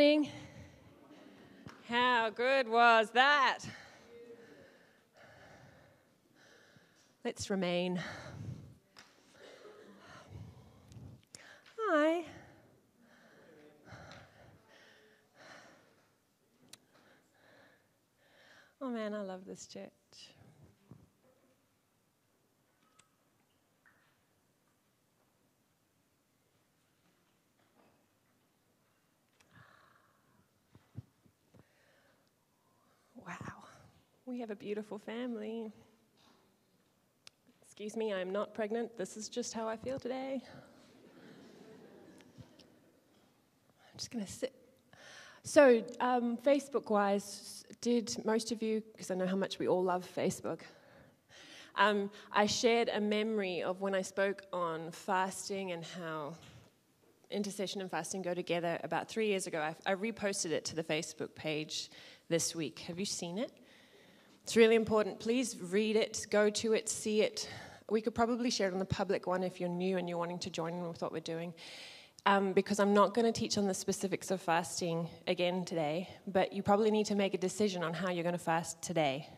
happening? How good was that? Let's remain. Hi. Oh man, I love this church. We have a beautiful family. Excuse me, I'm not pregnant. This is just how I feel today. I'm just going to sit. So, Facebook-wise, did most of you, because I know how much we all love Facebook, I shared a memory of when I spoke on fasting and how intercession and fasting go together about 3 years ago. I reposted it to the Facebook page this week. Have you seen it? It's really important. Please read it, go to it, see it. We could probably share it on the public one if you're new and you're wanting to join in with what we're doing. Because I'm not going to teach on the specifics of fasting again today, but you probably need to make a decision on how you're going to fast today.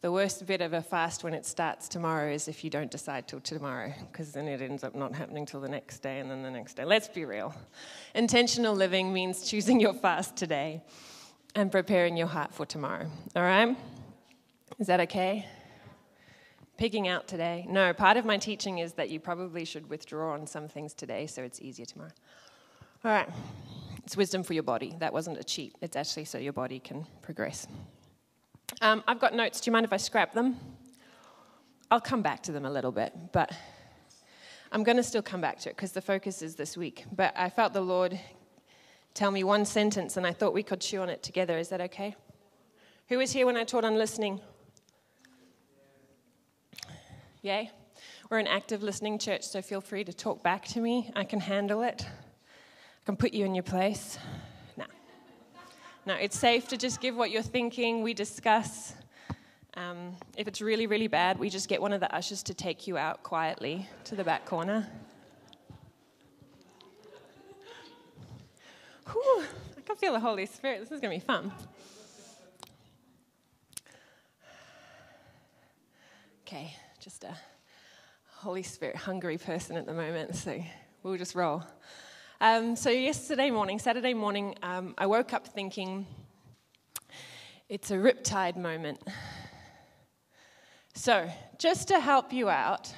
The worst bit of a fast when it starts tomorrow is if you don't decide till tomorrow, because then it ends up not happening till the next day and then the next day. Let's be real. Intentional living means choosing your fast today and preparing your heart for tomorrow. All right? Is that okay? Pigging out today? No, part of my teaching is that you probably should withdraw on some things today so it's easier tomorrow. All right. It's wisdom for your body. That wasn't a cheat. It's actually so your body can progress. I've got notes. Do you mind if I scrap them? I'll come back to them a little bit, but I'm going to still come back to it because the focus is this week. But I felt the Lord tell me one sentence, and I thought we could chew on it together. Is that okay? Who was here when I taught on listening? Yay. We're an active listening church, so feel free to talk back to me. I can handle it. I can put you in your place. No. No, it's safe to just give what you're thinking. We discuss. If it's really, really bad, we just get one of the ushers to take you out quietly to the back corner. Whew, I can feel the Holy Spirit. This is going to be fun. Okay. Just a Holy Spirit hungry person at the moment, so we'll just roll. So Saturday morning, I woke up thinking, it's a riptide moment. So just to help you out,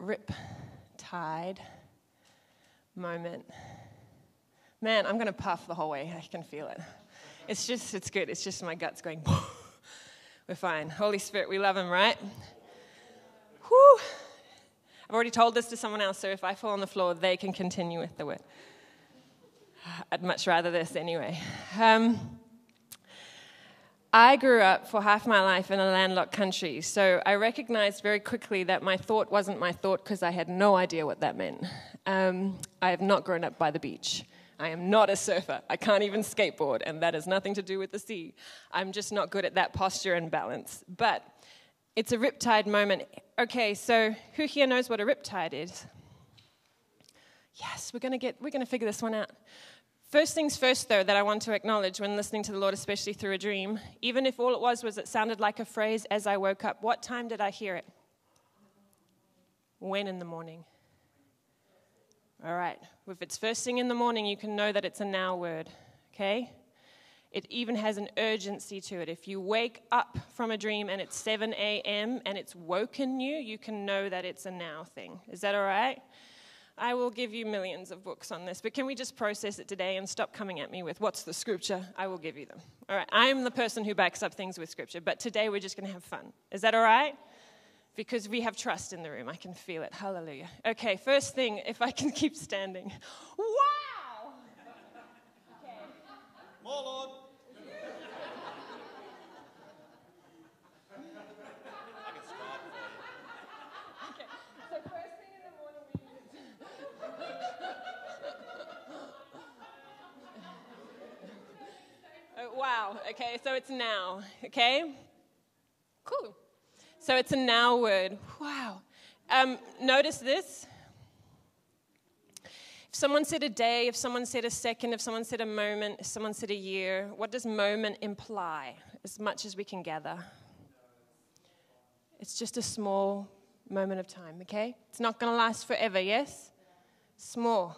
riptide moment. Man, I'm going to puff the whole way. I can feel it. It's good. It's just my guts going, we're fine. Holy Spirit, we love him, right? Whew. I've already told this to someone else, so if I fall on the floor, they can continue with the word. I'd much rather this anyway. I grew up for half my life in a landlocked country, so I recognized very quickly that my thought wasn't my thought because I had no idea what that meant. I have not grown up by the beach. I am not a surfer. I can't even skateboard, and that has nothing to do with the sea. I'm just not good at that posture and balance. But it's a riptide moment. Okay, so who here knows what a riptide is? Yes, we're going to figure this one out. First things first, though, that I want to acknowledge when listening to the Lord, especially through a dream, even if all it was it sounded like a phrase as I woke up. What time did I hear it? When in the morning? All right, if it's first thing in the morning, you can know that it's a now word, okay? It even has an urgency to it. If you wake up from a dream and it's 7 a.m. and it's woken you, you can know that it's a now thing. Is that all right? I will give you millions of books on this, but can we just process it today and stop coming at me with, what's the scripture? I will give you them. All right, I am the person who backs up things with scripture, but today we're just going to have fun. Is that all right? Because we have trust in the room. I can feel it. Hallelujah. Okay, first thing, if I can keep standing. Wow! Okay. More, Lord. I can start. Okay, so first thing in the morning we oh, wow. Okay, so it's now. Okay? Cool. So it's a now word. Wow. Notice this. If someone said a day, if someone said a second, if someone said a moment, if someone said a year, what does moment imply as much as we can gather? It's just a small moment of time, okay? It's not going to last forever, yes? Small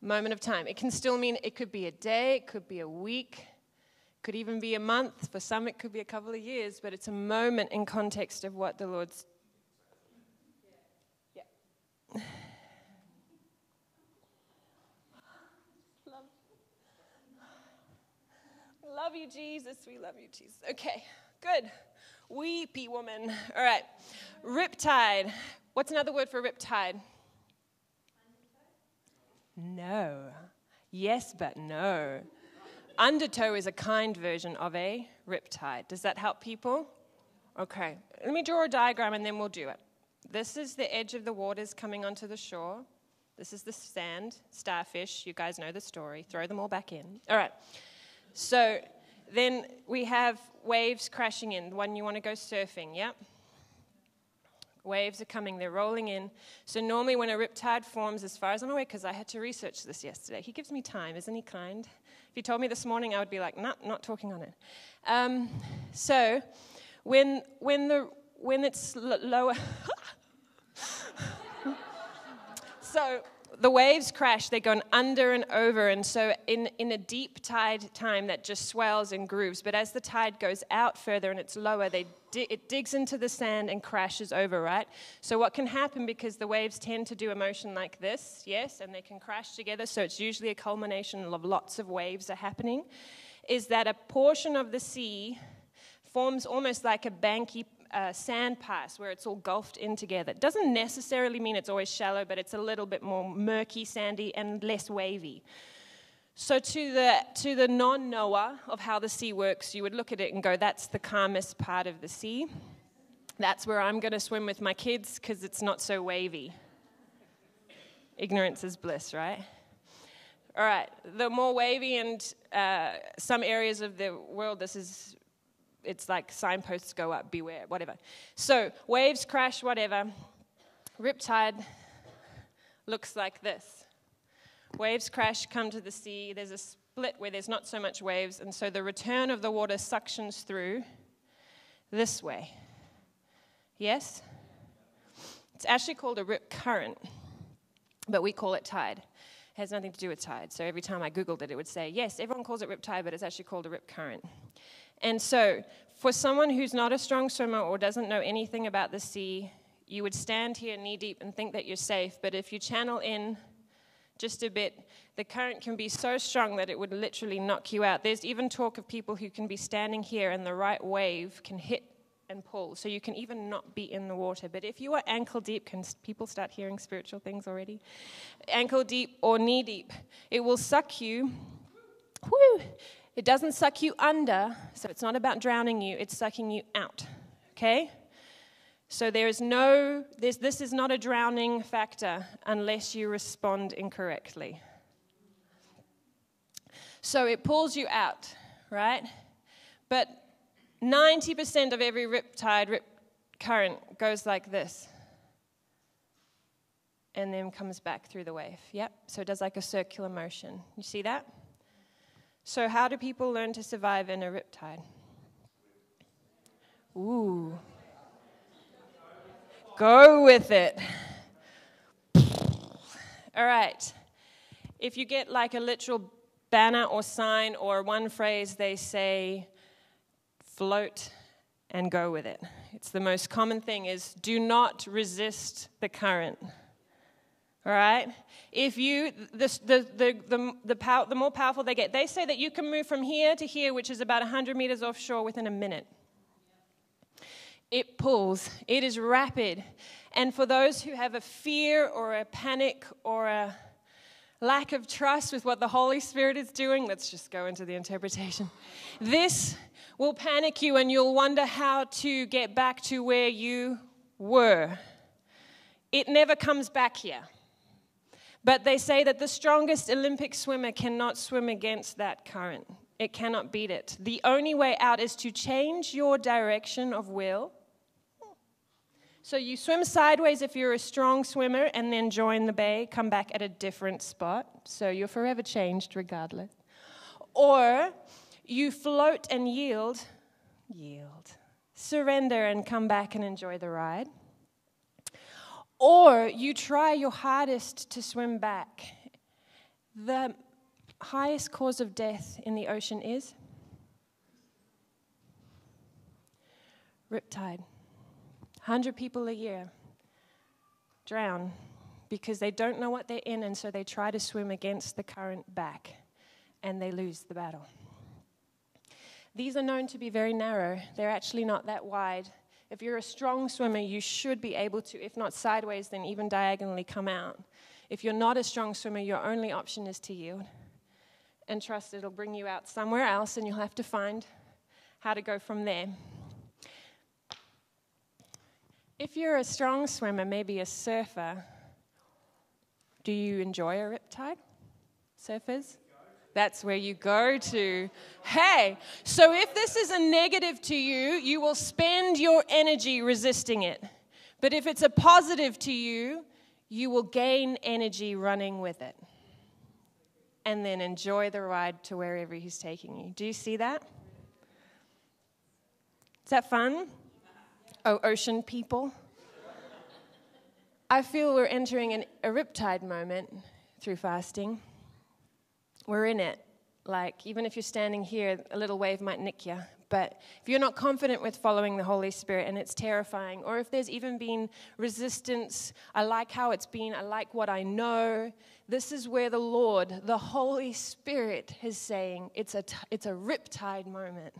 moment of time. It can still mean it could be a day, it could be a week, it could even be a month. For some, it could be a couple of years, but it's a moment in context of what the Lord's... Yeah. Love you, Jesus. We love you, Jesus. Okay, good. Weepy woman. All right. Riptide. What's another word for riptide? No. Yes, but no. Undertow is a kind version of a riptide. Does that help people? Okay. Let me draw a diagram and then we'll do it. This is the edge of the waters coming onto the shore. This is the sand, starfish. You guys know the story. Throw them all back in. All right. So then we have waves crashing in, the one you want to go surfing, yep? Waves are coming, they're rolling in. So normally when a riptide forms, as far as I'm aware, because I had to research this yesterday. He gives me time, isn't he kind? If you told me this morning, I would be like, nah, not talking on it. So when it's lower... So... the waves crash, they're going under and over, and so in a deep tide time that just swells and grooves, but as the tide goes out further and it's lower, it digs into the sand and crashes over, right? So what can happen, because the waves tend to do a motion like this, yes, and they can crash together, so it's usually a culmination of lots of waves are happening, is that a portion of the sea forms almost like a banky sand pass where it's all gulfed in together. It doesn't necessarily mean it's always shallow, but it's a little bit more murky, sandy, and less wavy. So to the non-knower of how the sea works, you would look at it and go, that's the calmest part of the sea. That's where I'm going to swim with my kids because it's not so wavy. Ignorance is bliss, right? All right, the more wavy and some areas of the world, it's like signposts go up, beware, whatever. So waves crash, whatever. Riptide looks like this. Waves crash, come to the sea. There's a split where there's not so much waves, and so the return of the water suctions through this way. Yes? It's actually called a rip current, but we call it tide. It has nothing to do with tide. So every time I Googled it, it would say, yes, everyone calls it rip tide, but it's actually called a rip current. And so, for someone who's not a strong swimmer or doesn't know anything about the sea, you would stand here knee-deep and think that you're safe, but if you channel in just a bit, the current can be so strong that it would literally knock you out. There's even talk of people who can be standing here and the right wave can hit and pull, so you can even not be in the water. But if you are ankle-deep, can people start hearing spiritual things already? Ankle-deep or knee-deep, it will suck you. Woo! It doesn't suck you under, so it's not about drowning you, it's sucking you out, okay? So this is not a drowning factor unless you respond incorrectly. So it pulls you out, right? But 90% of every rip current goes like this and then comes back through the wave, yep? So it does like a circular motion, you see that? So how do people learn to survive in a riptide? Ooh. Go with it. All right. If you get like a literal banner or sign or one phrase, they say, float and go with it. It's the most common thing is do not resist the current. All right? If you, the more powerful they get, they say that you can move from here to here, which is about 100 meters offshore within a minute. It pulls. It is rapid. And for those who have a fear or a panic or a lack of trust with what the Holy Spirit is doing, let's just go into the interpretation. This will panic you and you'll wonder how to get back to where you were. It never comes back here. But they say that the strongest Olympic swimmer cannot swim against that current. It cannot beat it. The only way out is to change your direction of will So you swim sideways if you're a strong swimmer, and then join the bay, come back at a different spot. So you're forever changed regardless. Or you float and yield, surrender and come back and enjoy the ride. Or you try your hardest to swim back. The highest cause of death in the ocean is riptide. 100 people a year drown because they don't know what they're in, and so they try to swim against the current back, and they lose the battle. These are known to be very narrow. They're actually not that wide. If you're a strong swimmer, you should be able to, if not sideways, then even diagonally come out. If you're not a strong swimmer, your only option is to yield and trust it'll bring you out somewhere else, and you'll have to find how to go from there. If you're a strong swimmer, maybe a surfer, do you enjoy a riptide? Surfers? That's where you go to. Hey, so if this is a negative to you, you will spend your energy resisting it. But if it's a positive to you, you will gain energy running with it. And then enjoy the ride to wherever he's taking you. Do you see that? Is that fun? Oh, ocean people. I feel we're entering a riptide moment through fasting. We're in it. Like, even if you're standing here, a little wave might nick you. But if you're not confident with following the Holy Spirit, and it's terrifying, or if there's even been resistance, I like how it's been, I like what I know, this is where the Lord, the Holy Spirit, is saying it's a riptide moment.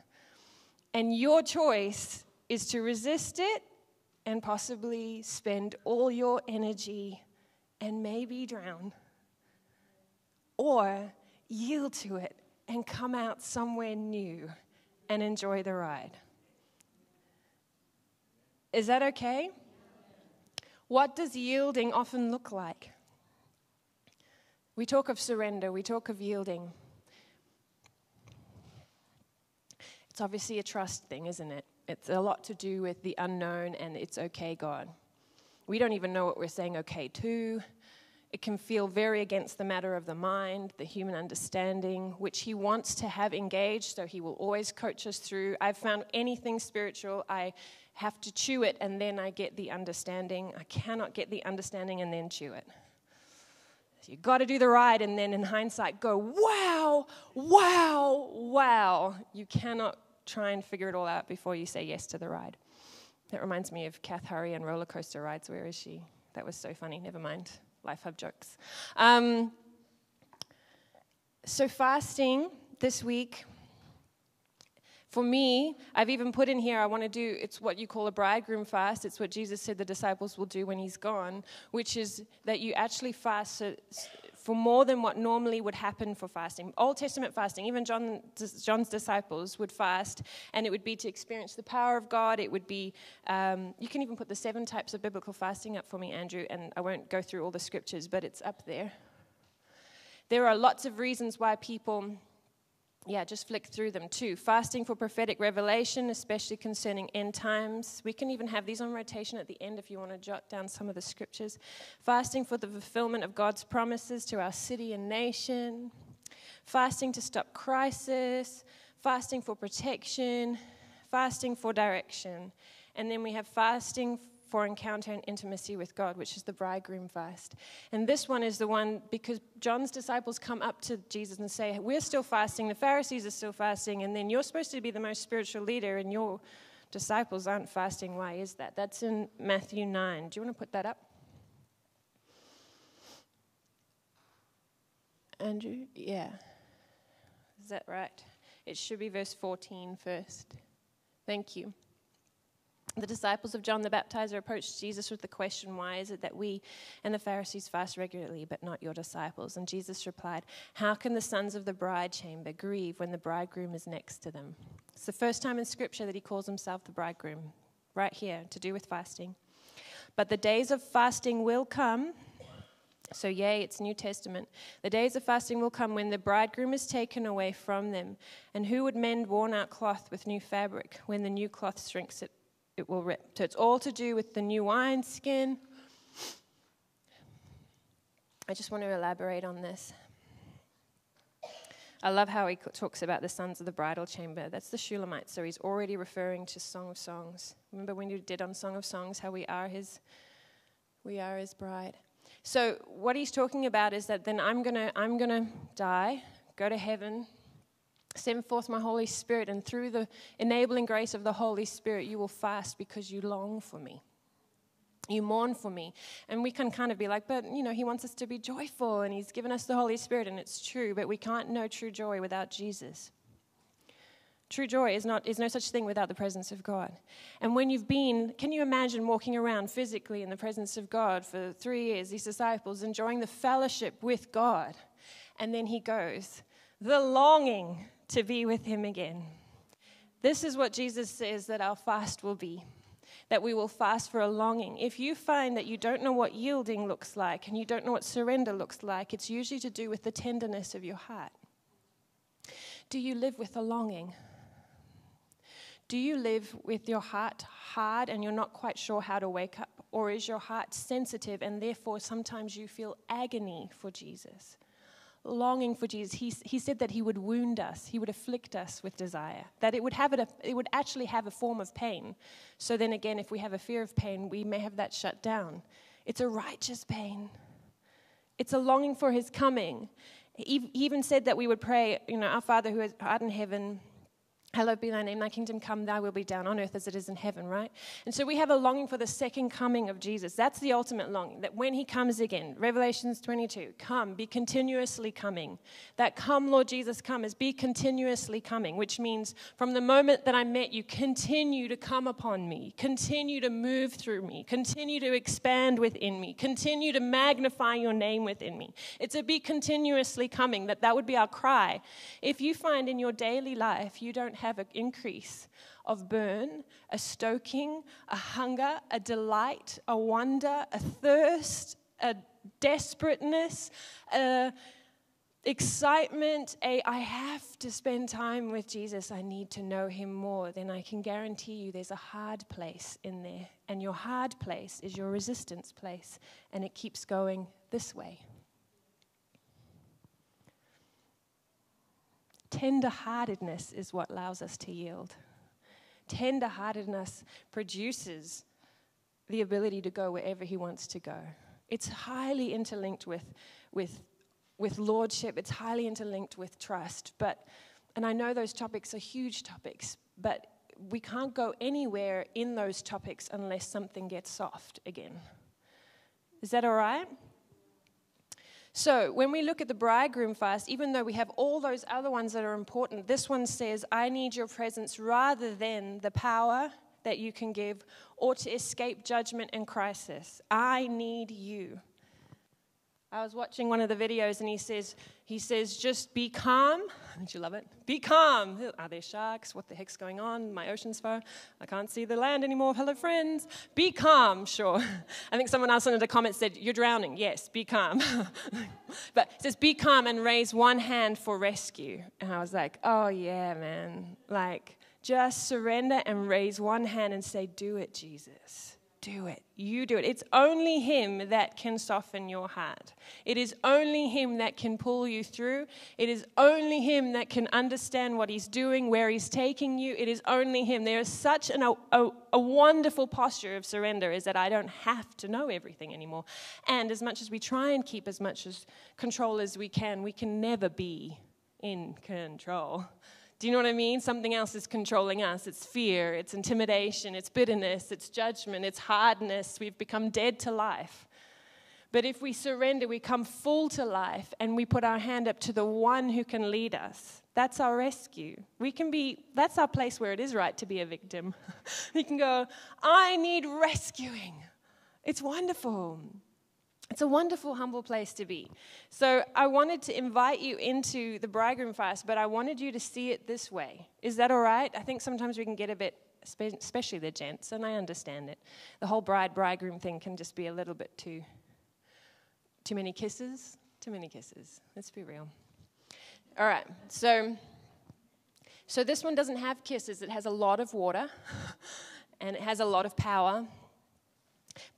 And your choice is to resist it and possibly spend all your energy and maybe drown. Or yield to it and come out somewhere new and enjoy the ride. Is that okay? What does yielding often look like? We talk of surrender, we talk of yielding. It's obviously a trust thing, isn't it? It's a lot to do with the unknown and it's okay, God. We don't even know what we're saying okay to. It can feel very against the matter of the mind, the human understanding, which he wants to have engaged, so he will always coach us through. I've found anything spiritual, I have to chew it, and then I get the understanding. I cannot get the understanding and then chew it. So you've got to do the ride, and then in hindsight go, wow, wow, wow. You cannot try and figure it all out before you say yes to the ride. That reminds me of Kath Hurry and roller coaster rides. Where is she? That was so funny. Never mind. Life Hub jokes. So fasting this week, for me, I've even put in here, I want to do, it's what you call a bridegroom fast. It's what Jesus said the disciples will do when he's gone, which is that you actually fast for more than what normally would happen for fasting. Old Testament fasting, even John's disciples would fast, and it would be to experience the power of God. It would be, you can even put the 7 types of biblical fasting up for me, Andrew, and I won't go through all the scriptures, but it's up there. There are lots of reasons why people, just flick through them too. Fasting for prophetic revelation, especially concerning end times. We can even have these on rotation at the end if you want to jot down some of the scriptures. Fasting for the fulfillment of God's promises to our city and nation. Fasting to stop crisis. Fasting for protection. Fasting for direction. And then we have fasting for encounter and intimacy with God, which is the bridegroom fast. And this one is the one, because John's disciples come up to Jesus and say, we're still fasting, the Pharisees are still fasting, and then you're supposed to be the most spiritual leader and your disciples aren't fasting. Why is that? That's in Matthew 9. Do you want to put that up? Andrew? Yeah. Is that right? It should be verse 14 first. Thank you. The disciples of John the Baptizer approached Jesus with the question, why is it that we and the Pharisees fast regularly, but not your disciples? And Jesus replied, how can the sons of the bride chamber grieve when the bridegroom is next to them? It's the first time in Scripture that he calls himself the bridegroom, right here, to do with fasting. But the days of fasting will come. So yea, it's New Testament. The days of fasting will come when the bridegroom is taken away from them. And who would mend worn out cloth with new fabric when the new cloth shrinks it it will rip. So it's all to do with the new wineskin. I just want to elaborate on this. I love how he talks about the sons of the bridal chamber. That's the Shulamite, so he's already referring to Song of Songs. Remember when you did on Song of Songs how we are his bride. So what he's talking about is that then I'm gonna die, go to heaven, send forth my Holy Spirit, and through the enabling grace of the Holy Spirit, you will fast because you long for me. You mourn for me. And we can kind of be like, but, you know, he wants us to be joyful, and he's given us the Holy Spirit, and it's true, but we can't know true joy without Jesus. True joy is no such thing without the presence of God. And when you've been, can you imagine walking around physically in the presence of God for 3 years, these disciples enjoying the fellowship with God, and then he goes, the longing to be with him again. This is what Jesus says that our fast will be. That we will fast for a longing. If you find that you don't know what yielding looks like and you don't know what surrender looks like, it's usually to do with the tenderness of your heart. Do you live with a longing? Do you live with your heart hard and you're not quite sure how to wake up? Or is your heart sensitive and therefore sometimes you feel agony for Jesus? Longing for Jesus. He said that he would wound us, he would afflict us with desire, that it would actually have a form of pain. So then again, if we have a fear of pain, we may have that shut down. It's a righteous pain. It's a longing for his coming. He even said that we would pray, you know, our Father who art in heaven, hallowed be thy name, thy kingdom come, thy will be done on earth as it is in heaven, right? And so we have a longing for the second coming of Jesus. That's the ultimate longing, that when he comes again, Revelations 22, come, be continuously coming. That come, Lord Jesus, come is be continuously coming, which means from the moment that I met you, continue to come upon me, continue to move through me, continue to expand within me, continue to magnify your name within me. It's a be continuously coming, that would be our cry. If you find in your daily life you don't have an increase of burn, a stoking, a hunger, a delight, a wonder, a thirst, a desperateness, a excitement, I have to spend time with Jesus, I need to know him more, then I can guarantee you there's a hard place in there. And your hard place is your resistance place, and it keeps going this way. Tender-heartedness is what allows us to yield. Tender-heartedness produces the ability to go wherever he wants to go. It's highly interlinked with lordship. It's highly interlinked with trust. And I know those topics are huge topics, but we can't go anywhere in those topics unless something gets soft again. Is that all right? So when we look at the bridegroom fast, even though we have all those other ones that are important, this one says, I need your presence rather than the power that you can give or to escape judgment and crisis. I need you. I was watching one of the videos and he says, just be calm. Don't you love it? Be calm. Are there sharks? What the heck's going on? My ocean's far. I can't see the land anymore. Hello, friends. Be calm, sure. I think someone else in the comments said, you're drowning. Yes, be calm. But it says, be calm and raise one hand for rescue. And I was like, oh yeah, man. Like, just surrender and raise one hand and say, do it, Jesus. Do it. You do it. It's only him that can soften your heart. It is only him that can pull you through. It is only him that can understand what he's doing, where he's taking you. It is only him. There is such a wonderful posture of surrender is that I don't have to know everything anymore. And as much as we try and keep as much as control as we can never be in control. Do you know what I mean? Something else is controlling us. It's fear, it's intimidation, it's bitterness, it's judgment, it's hardness. We've become dead to life. But if we surrender, we come full to life and we put our hand up to the one who can lead us. That's our rescue. That's our place where it is right to be a victim. We can go, I need rescuing. It's wonderful. It's a wonderful, humble place to be. So I wanted to invite you into the bridegroom fast, but I wanted you to see it this way. Is that all right? I think sometimes we can get a bit, especially the gents, and I understand it. The whole bridegroom thing can just be a little bit too many kisses. Too many kisses. Let's be real. All right. So this one doesn't have kisses. It has a lot of water. and it has a lot of power,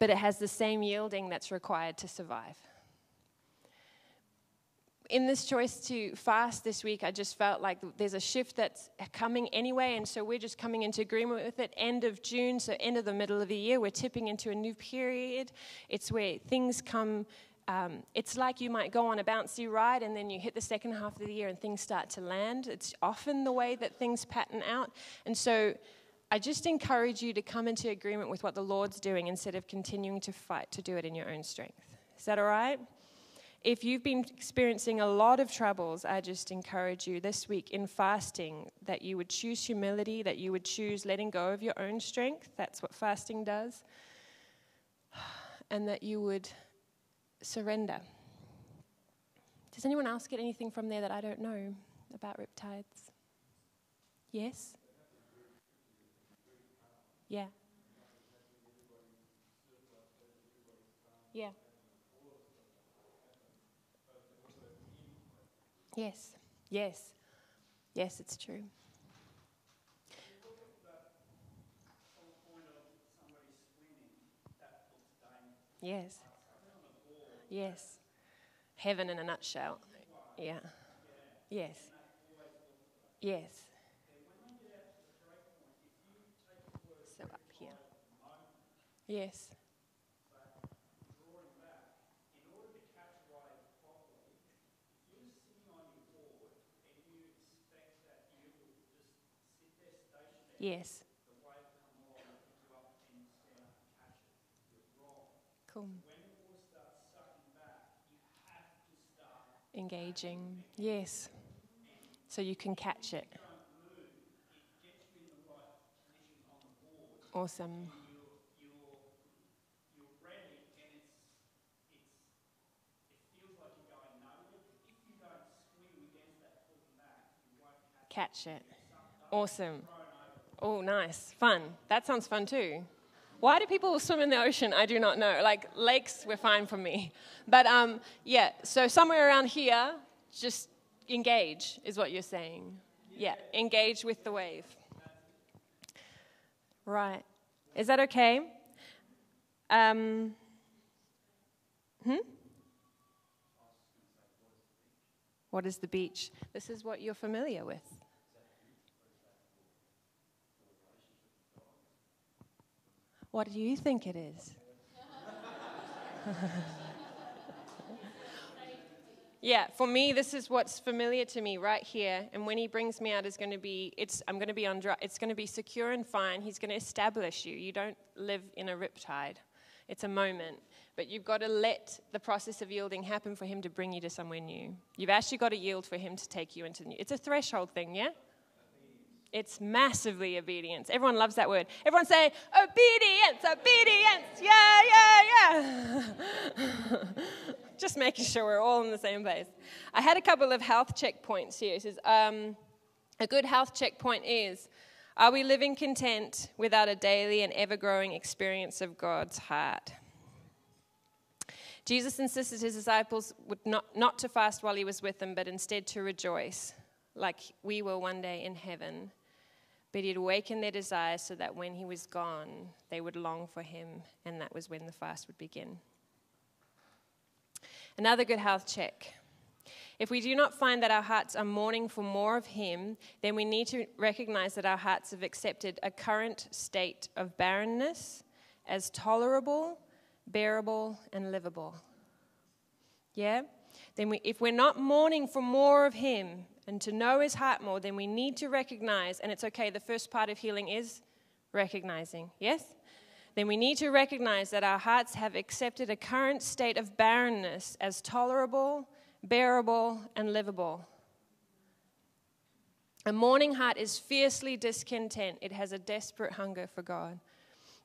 but it has the same yielding that's required to survive. In this choice to fast this week, I just felt like there's a shift that's coming anyway, and so we're just coming into agreement with it. End of June, so end of the middle of the year, we're tipping into a new period. It's where things come, it's like you might go on a bouncy ride, and then you hit the second half of the year, and things start to land. It's often the way that things pattern out, and so I just encourage you to come into agreement with what the Lord's doing instead of continuing to fight to do it in your own strength. Is that all right? If you've been experiencing a lot of troubles, I just encourage you this week in fasting that you would choose humility, that you would choose letting go of your own strength. That's what fasting does. And that you would surrender. Does anyone else get anything from there that I don't know about riptides? Yes? Yeah. Yeah. Yes, yes, yes, it's true. Yes, yes, heaven in a nutshell. Yeah, yes, yes. So up here. Yes. Yes. Cool. Engaging. Yes. So you can catch it. Awesome. Catch it. Awesome. Oh, nice. Fun. That sounds fun too. Why do people swim in the ocean? I do not know. Like, lakes were fine for me. But, yeah, so somewhere around here, just engage is what you're saying. Yeah, engage with the wave. Right. Is that okay? What is the beach? This is what you're familiar with. What do you think it is? Yeah, for me, this is what's familiar to me right here. And when he brings me out, I'm going to be on dry. It's going to be secure and fine. He's going to establish you. You don't live in a riptide. It's a moment. But you've got to let the process of yielding happen for him to bring you to somewhere new. You've actually got to yield for him to take you into new. It's a threshold thing, yeah? It's massively obedience. Everyone loves that word. Everyone say, obedience, obedience, yeah, yeah, yeah. Just making sure we're all in the same place. I had a couple of health checkpoints here. It says, a good health checkpoint is, are we living content without a daily and ever-growing experience of God's heart? Jesus insisted his disciples would not to fast while he was with them, but instead to rejoice, like we will one day in heaven. But he'd awaken their desires so that when he was gone, they would long for him, and that was when the fast would begin. Another good health check. If we do not find that our hearts are mourning for more of him, then we need to recognize that our hearts have accepted a current state of barrenness as tolerable, bearable, and livable. Yeah? Then if we're not mourning for more of him, and to know his heart more, then we need to recognize, and it's okay, the first part of healing is recognizing, yes? Then we need to recognize that our hearts have accepted a current state of barrenness as tolerable, bearable, and livable. A mourning heart is fiercely discontent. It has a desperate hunger for God.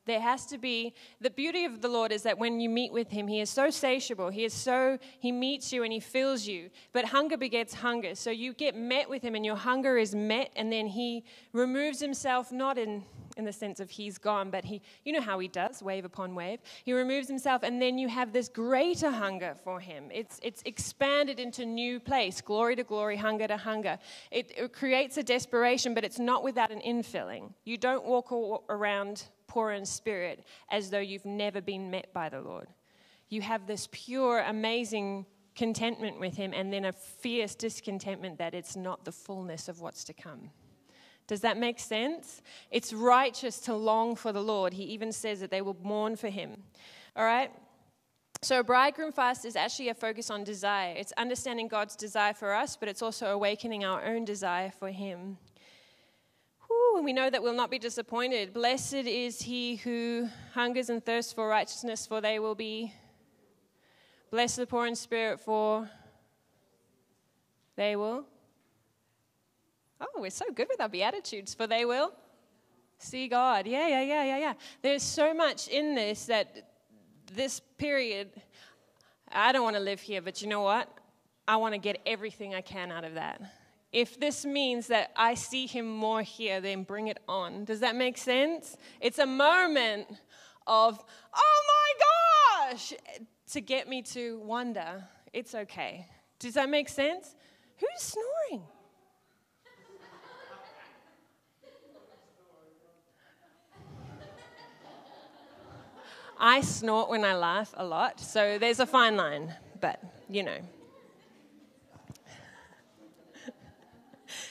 There has to be, the beauty of the Lord is that when you meet with him, he is so satiable, he meets you and he fills you, but hunger begets hunger, so you get met with him and your hunger is met, and then he removes himself, not in the sense of he's gone, but he, you know how he does, wave upon wave, he removes himself, and then you have this greater hunger for him. It's expanded into new place, glory to glory, hunger to hunger. It creates a desperation, but it's not without an infilling. You don't walk around poor in spirit, as though you've never been met by the Lord. You have this pure, amazing contentment with him, and then a fierce discontentment that it's not the fullness of what's to come. Does that make sense? It's righteous to long for the Lord. He even says that they will mourn for him. All right? So a bridegroom fast is actually a focus on desire. It's understanding God's desire for us, but it's also awakening our own desire for him. Whew, and we know that we'll not be disappointed. Blessed is he who hungers and thirsts for righteousness, for they will be. Blessed the poor in spirit, for they will. Oh, we're so good with our Beatitudes, for they will see God. Yeah. There's so much in this that... this period, I don't want to live here, but you know what? I want to get everything I can out of that. If this means that I see him more here, then bring it on. Does that make sense? It's a moment of, oh my gosh, to get me to wonder, it's okay. Does that make sense? Who's snoring? I snort when I laugh a lot, so there's a fine line, but, you know.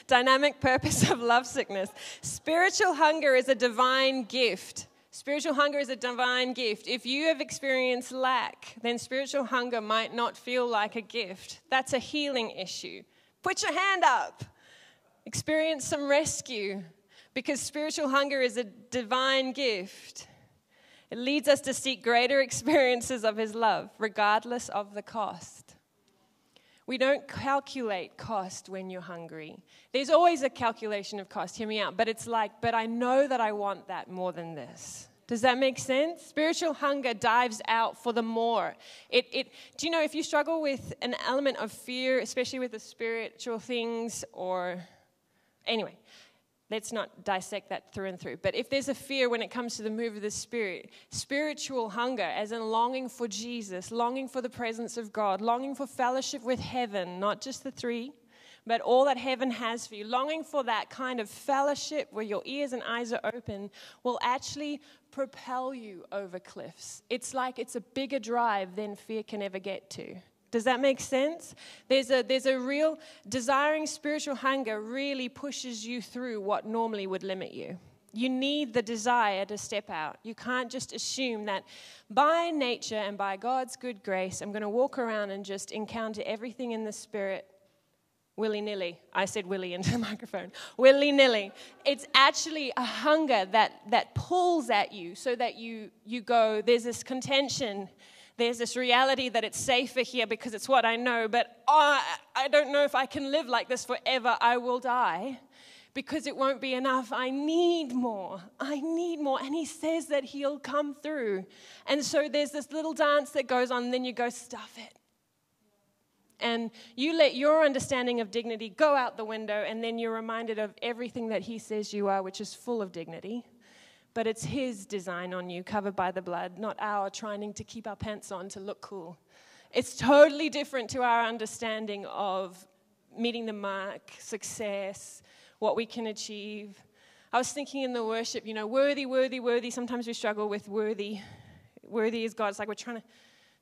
Dynamic purpose of lovesickness. Spiritual hunger is a divine gift. Spiritual hunger is a divine gift. If you have experienced lack, then spiritual hunger might not feel like a gift. That's a healing issue. Put your hand up. Experience some rescue, because spiritual hunger is a divine gift. It leads us to seek greater experiences of his love, regardless of the cost. We don't calculate cost when you're hungry. There's always a calculation of cost, hear me out, but it's like, but I know that I want that more than this. Does that make sense? Spiritual hunger dives out for the more. Do you know, if you struggle with an element of fear, especially with the spiritual things or, anyway, let's not dissect that through and through. But if there's a fear when it comes to the move of the Spirit, spiritual hunger, as in longing for Jesus, longing for the presence of God, longing for fellowship with heaven, not just the three, but all that heaven has for you, longing for that kind of fellowship where your ears and eyes are open, will actually propel you over cliffs. It's like it's a bigger drive than fear can ever get to. Does that make sense? There's a real desiring spiritual hunger really pushes you through what normally would limit you. You need the desire to step out. You can't just assume that by nature and by God's good grace, I'm going to walk around and just encounter everything in the Spirit willy-nilly. I said willy into the microphone. Willy-nilly. It's actually a hunger that pulls at you so that you go, there's this contention. There's this reality that it's safer here because it's what I know, but I don't know if I can live like this forever. I will die because it won't be enough. I need more. I need more. And he says that he'll come through. And so there's this little dance that goes on, and then you go, stuff it. And you let your understanding of dignity go out the window, and then you're reminded of everything that he says you are, which is full of dignity. But it's his design on you, covered by the blood, not our trying to keep our pants on to look cool. It's totally different to our understanding of meeting the mark, success, what we can achieve. I was thinking in the worship, you know, worthy, worthy, worthy. Sometimes we struggle with worthy. Worthy is God. It's like we're trying to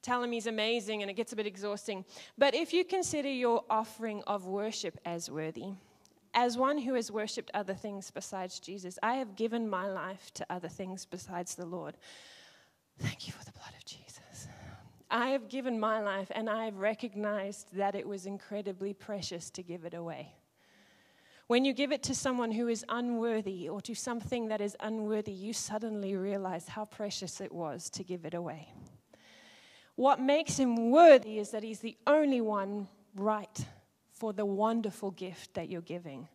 tell him he's amazing, and it gets a bit exhausting. But if you consider your offering of worship as worthy, as one who has worshipped other things besides Jesus, I have given my life to other things besides the Lord. Thank you for the blood of Jesus. I have given my life, and I have recognized that it was incredibly precious to give it away. When you give it to someone who is unworthy or to something that is unworthy, you suddenly realize how precious it was to give it away. What makes him worthy is that he's the only one right for the wonderful gift that you're giving.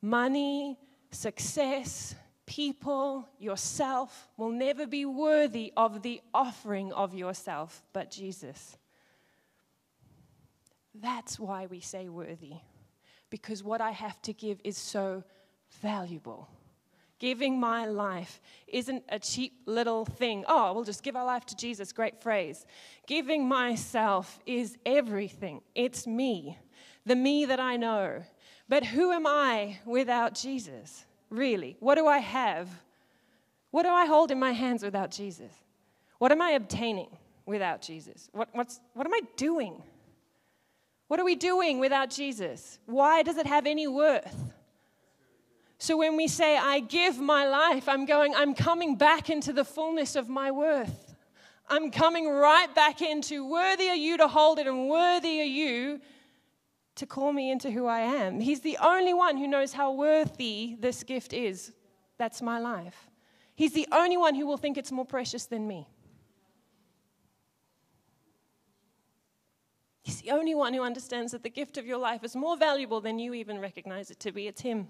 Money, success, people, yourself will never be worthy of the offering of yourself but Jesus. That's why we say worthy, because what I have to give is so valuable. Giving my life isn't a cheap little thing. Oh, we'll just give our life to Jesus, great phrase. Giving myself is everything. It's me. The me that I know. But who am I without Jesus? Really, what do I have? What do I hold in my hands without Jesus? What am I obtaining without Jesus? What am I doing? What are we doing without Jesus? Why does it have any worth? So when we say, I give my life, I'm coming back into the fullness of my worth. I'm coming right back into worthy are you to hold it and worthy are you to call me into who I am. He's the only one who knows how worthy this gift is. That's my life. He's the only one who will think it's more precious than me. He's the only one who understands that the gift of your life is more valuable than you even recognize it to be. It's him.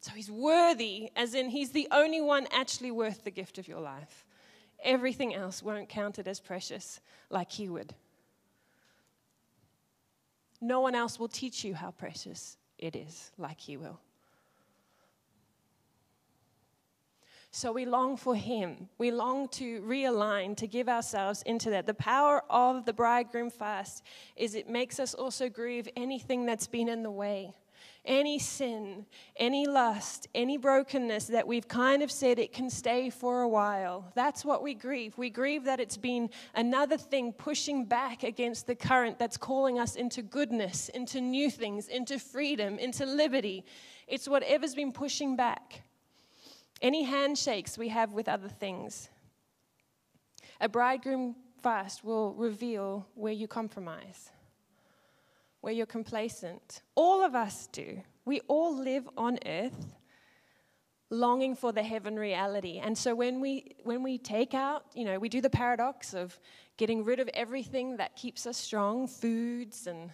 So he's worthy, as in he's the only one actually worth the gift of your life. Everything else won't count it as precious like he would. No one else will teach you how precious it is like he will. So we long for him. We long to realign, to give ourselves into that. The power of the bridegroom fast is it makes us also grieve anything that's been in the way. Any sin, any lust, any brokenness that we've kind of said it can stay for a while. That's what we grieve. We grieve that it's been another thing pushing back against the current that's calling us into goodness, into new things, into freedom, into liberty. It's whatever's been pushing back. Any handshakes we have with other things. A bridegroom fast will reveal where you compromise, where you're complacent. All of us do. We all live on earth longing for the heaven reality. And so when we take out, we do the paradox of getting rid of everything that keeps us strong, foods and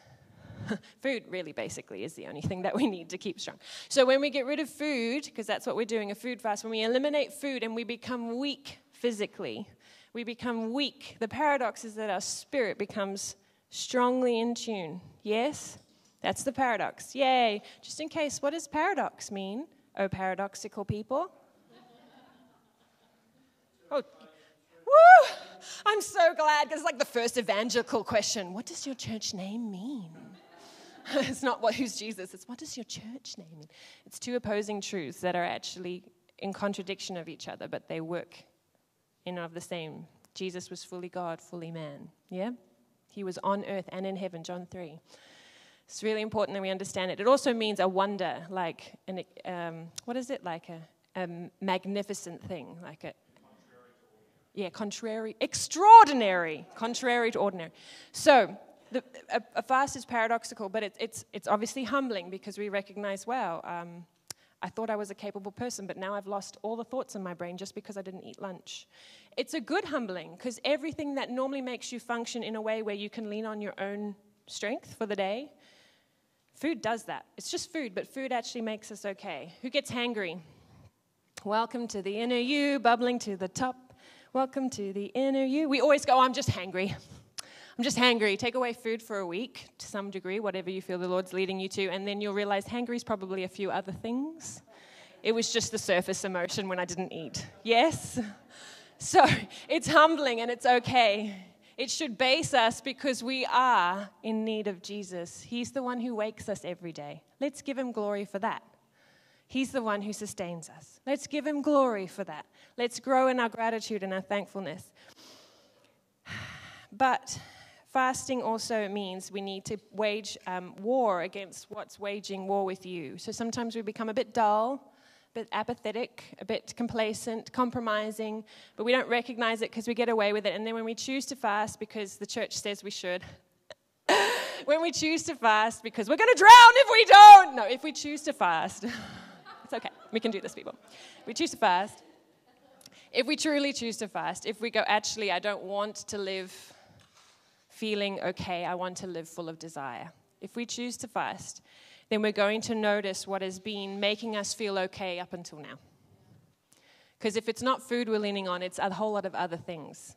food really basically is the only thing that we need to keep strong. So when we get rid of food, because that's what we're doing, a food fast, when we eliminate food and we become weak physically, we become weak. The paradox is that our spirit becomes strongly in tune. Yes? That's the paradox. Yay. Just in case, what does paradox mean? Oh, paradoxical people. Oh, woo! I'm so glad, because it's like the first evangelical question. What does your church name mean? It's not who's Jesus, it's what does your church name mean? It's two opposing truths that are actually in contradiction of each other, but they work in of the same. Jesus was fully God, fully man. Yeah? He was on earth and in heaven, John 3. It's really important that we understand it. It also means a wonder, like, a magnificent thing. Like a, contrary to ordinary. So a fast is paradoxical, but it's obviously humbling because we recognize, wow, I thought I was a capable person, but now I've lost all the thoughts in my brain just because I didn't eat lunch. It's a good humbling because everything that normally makes you function in a way where you can lean on your own strength for the day, food does that. It's just food, but food actually makes us okay. Who gets hangry? Welcome to the inner you, bubbling to the top. Welcome to the inner you. We always go, oh, I'm just hangry. I'm just hangry. Take away food for a week to some degree, whatever you feel the Lord's leading you to, and then you'll realize hangry is probably a few other things. It was just the surface emotion when I didn't eat. Yes? So it's humbling and it's okay. It should base us because we are in need of Jesus. He's the one who wakes us every day. Let's give him glory for that. He's the one who sustains us. Let's give him glory for that. Let's grow in our gratitude and our thankfulness. But fasting also means we need to wage war against what's waging war with you. So sometimes we become a bit dull, a bit apathetic, a bit complacent, compromising, but we don't recognize it because we get away with it. And then when we choose to fast because the church says we should, when we choose to fast because we're going to drown if we don't. No, if we choose to fast, it's okay. We can do this, people. We choose to fast. If we truly choose to fast, if we go, actually, I don't want to live feeling okay, I want to live full of desire. If we choose to fast, then we're going to notice what has been making us feel okay up until now. Because if it's not food we're leaning on, it's a whole lot of other things.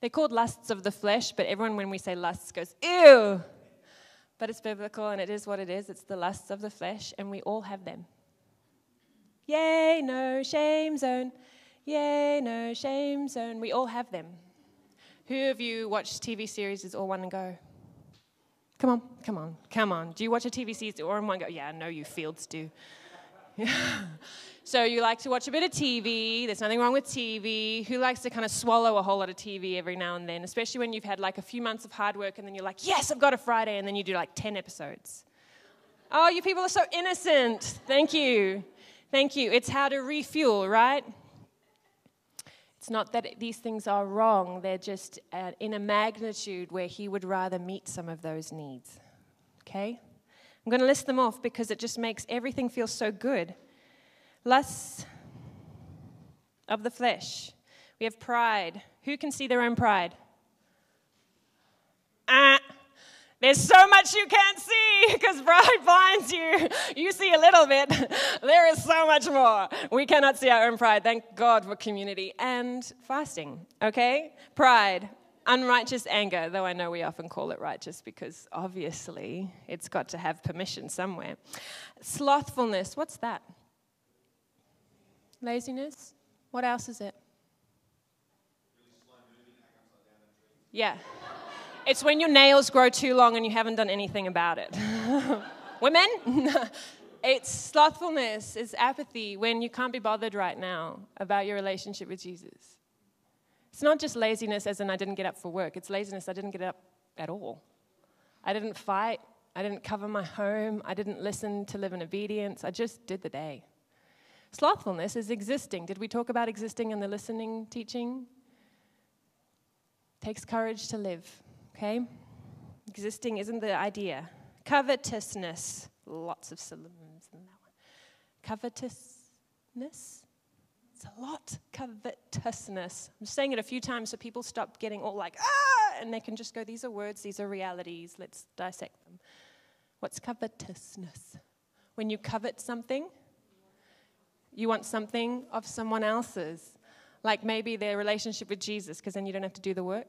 They're called lusts of the flesh, but everyone, when we say lusts, goes, ew. But it's biblical, and it is what it is. It's the lusts of the flesh, and we all have them. Yay, no shame zone. Yay, no shame zone. We all have them. Who of you watched TV series is all one and go? Come on, come on, come on. Do you watch a TV series all in one go? Yeah, I know you fields do. So you like to watch a bit of TV. There's nothing wrong with TV. Who likes to kind of swallow a whole lot of TV every now and then, especially when you've had like a few months of hard work and then you're like, yes, I've got a Friday, and then you do like 10 episodes. Oh, you people are so innocent. Thank you. Thank you. It's how to refuel, right? It's not that these things are wrong. They're just in a magnitude where he would rather meet some of those needs. Okay? I'm going to list them off because it just makes everything feel so good. Lusts of the flesh. We have pride. Who can see their own pride? There's so much you can't see because pride blinds you. You see a little bit. There is so much more. We cannot see our own pride. Thank God for community and fasting, okay? Pride. Unrighteous anger, though I know we often call it righteous because obviously it's got to have permission somewhere. Slothfulness. What's that? Laziness? What else is it? Yeah. It's when your nails grow too long and you haven't done anything about it. Women? It's slothfulness. It's apathy when you can't be bothered right now about your relationship with Jesus. It's not just laziness as in I didn't get up for work. It's laziness I didn't get up at all. I didn't fight. I didn't cover my home. I didn't listen to live in obedience. I just did the day. Slothfulness is existing. Did we talk about existing in the listening teaching? Takes courage to live, okay? Existing isn't the idea. Covetousness. Lots of synonyms in that one. Covetousness? It's a lot. Covetousness. I'm saying it a few times so people stop getting all like, ah, and they can just go, these are words, these are realities, let's dissect them. What's covetousness? When you covet something, you want something of someone else's, like maybe their relationship with Jesus, because then you don't have to do the work.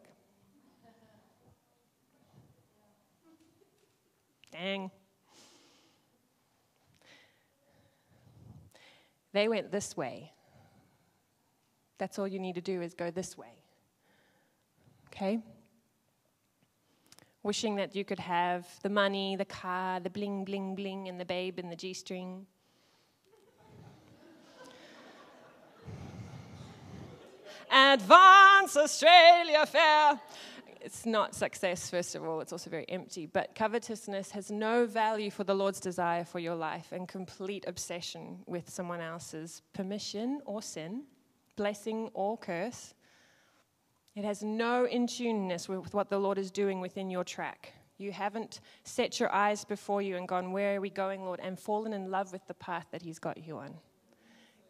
Dang. They went this way. That's all you need to do is go this way. Okay? Wishing that you could have the money, the car, the bling, bling, bling, and the babe and the G-string. Advance Australia Fair. It's not success, first of all. It's also very empty. But covetousness has no value for the Lord's desire for your life and complete obsession with someone else's permission or sin, blessing or curse. It has no in-tuneness with what the Lord is doing within your track. You haven't set your eyes before you and gone, where are we going, Lord, and fallen in love with the path that he's got you on.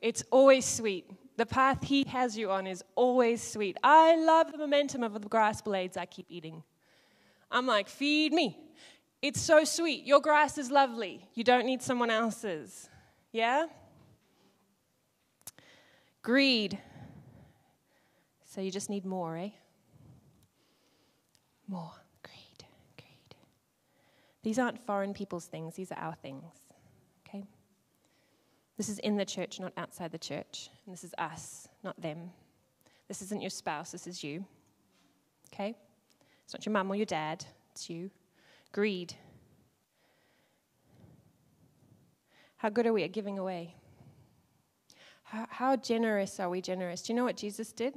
It's always sweet. The path he has you on is always sweet. I love the momentum of the grass blades I keep eating. I'm like, feed me. It's so sweet. Your grass is lovely. You don't need someone else's. Yeah? Greed. So you just need more, eh? More. Greed. Greed. These aren't foreign people's things. These are our things. Okay? This is in the church, not outside the church. And this is us, not them. This isn't your spouse, this is you. Okay? It's not your mum or your dad, it's you. Greed. How good are we at giving away? How generous are we generous? Do you know what Jesus did?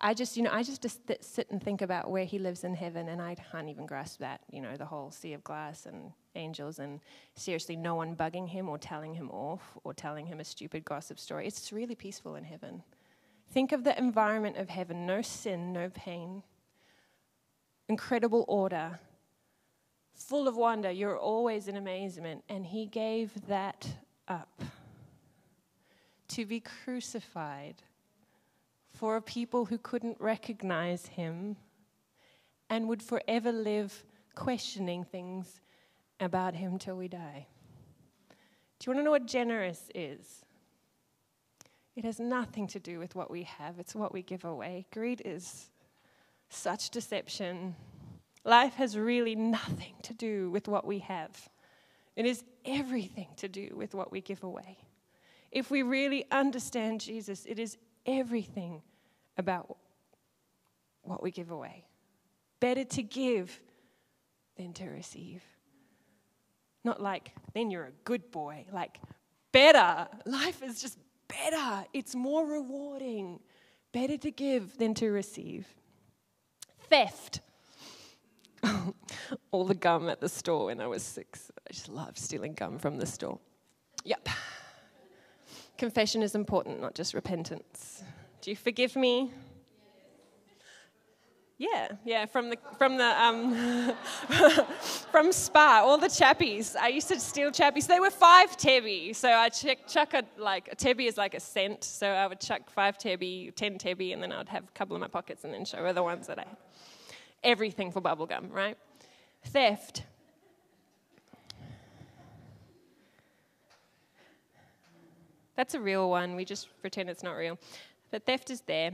I just sit and think about where he lives in heaven, and I can't even grasp that, you know, the whole sea of glass and angels and seriously no one bugging him or telling him off or telling him a stupid gossip story. It's really peaceful in heaven. Think of the environment of heaven. No sin, no pain. Incredible order. Full of wonder. You're always in amazement. And he gave that up to be crucified for a people who couldn't recognize him and would forever live questioning things about him till we die. Do you want to know what generous is? It has nothing to do with what we have. It's what we give away. Greed is such deception. Life has really nothing to do with what we have. It is everything to do with what we give away. If we really understand Jesus, it is everything about what we give away. Better to give than to receive. Not like, then you're a good boy. Like, better. Life is just better. It's more rewarding. Better to give than to receive. Theft. All the gum at the store when I was 6. I just loved stealing gum from the store. Yep. Confession is important, not just repentance. Do you forgive me? Yeah, from the from Spa, all the chappies. I used to steal chappies. They were 5 tebby, so I chuck a tebby is like a cent, so I would chuck 5 tebby, 10 tebby, and then I'd have a couple in my pockets and then show her the ones that I had. Everything for bubblegum, right? Theft. That's a real one. We just pretend it's not real. But theft is there.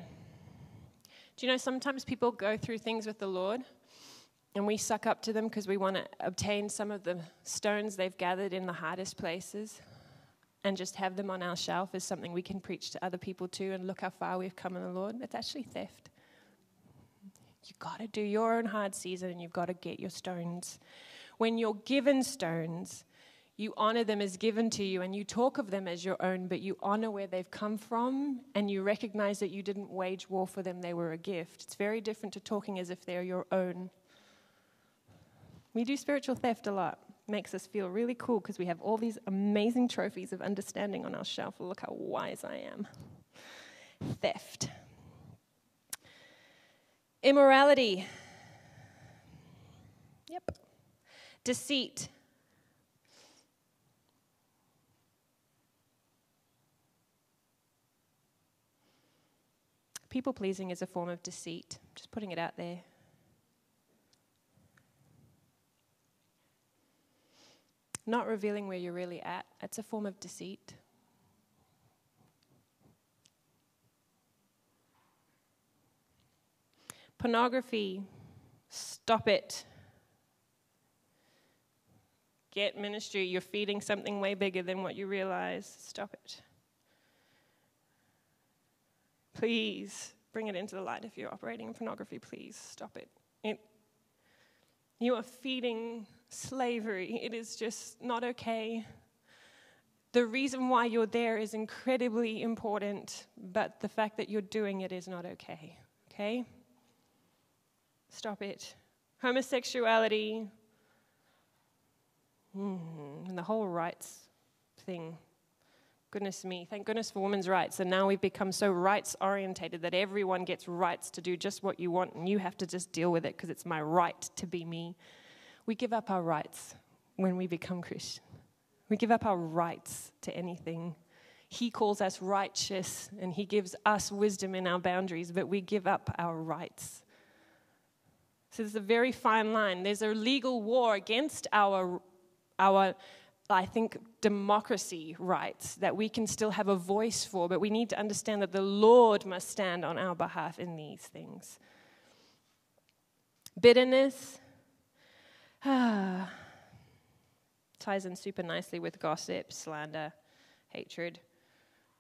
Do you know sometimes people go through things with the Lord and we suck up to them because we want to obtain some of the stones they've gathered in the hardest places and just have them on our shelf as something we can preach to other people too and look how far we've come in the Lord. That's actually theft. You've got to do your own hard season and you've got to get your stones. When you're given stones, you honor them as given to you and you talk of them as your own, but you honor where they've come from and you recognize that you didn't wage war for them, they were a gift. It's very different to talking as if they're your own. We do spiritual theft a lot. It makes us feel really cool because we have all these amazing trophies of understanding on our shelf. Look how wise I am. Theft. Immorality. Yep. Deceit. People-pleasing is a form of deceit. Just putting it out there. Not revealing where you're really at. That's a form of deceit. Pornography. Stop it. Get ministry. You're feeding something way bigger than what you realize. Stop it. Please bring it into the light if you're operating in pornography. Please stop it. You are feeding slavery. It is just not okay. The reason why you're there is incredibly important, but the fact that you're doing it is not okay. Okay? Stop it. Homosexuality. And the whole rights thing. Goodness me, thank goodness for women's rights, and now we've become so rights-orientated that everyone gets rights to do just what you want, and you have to just deal with it because it's my right to be me. We give up our rights when we become Christian. We give up our rights to anything. He calls us righteous, and he gives us wisdom in our boundaries, but we give up our rights. So there's a very fine line. There's a legal war against our I think democracy rights that we can still have a voice for, but we need to understand that the Lord must stand on our behalf in these things. Bitterness ties in super nicely with gossip, slander, hatred.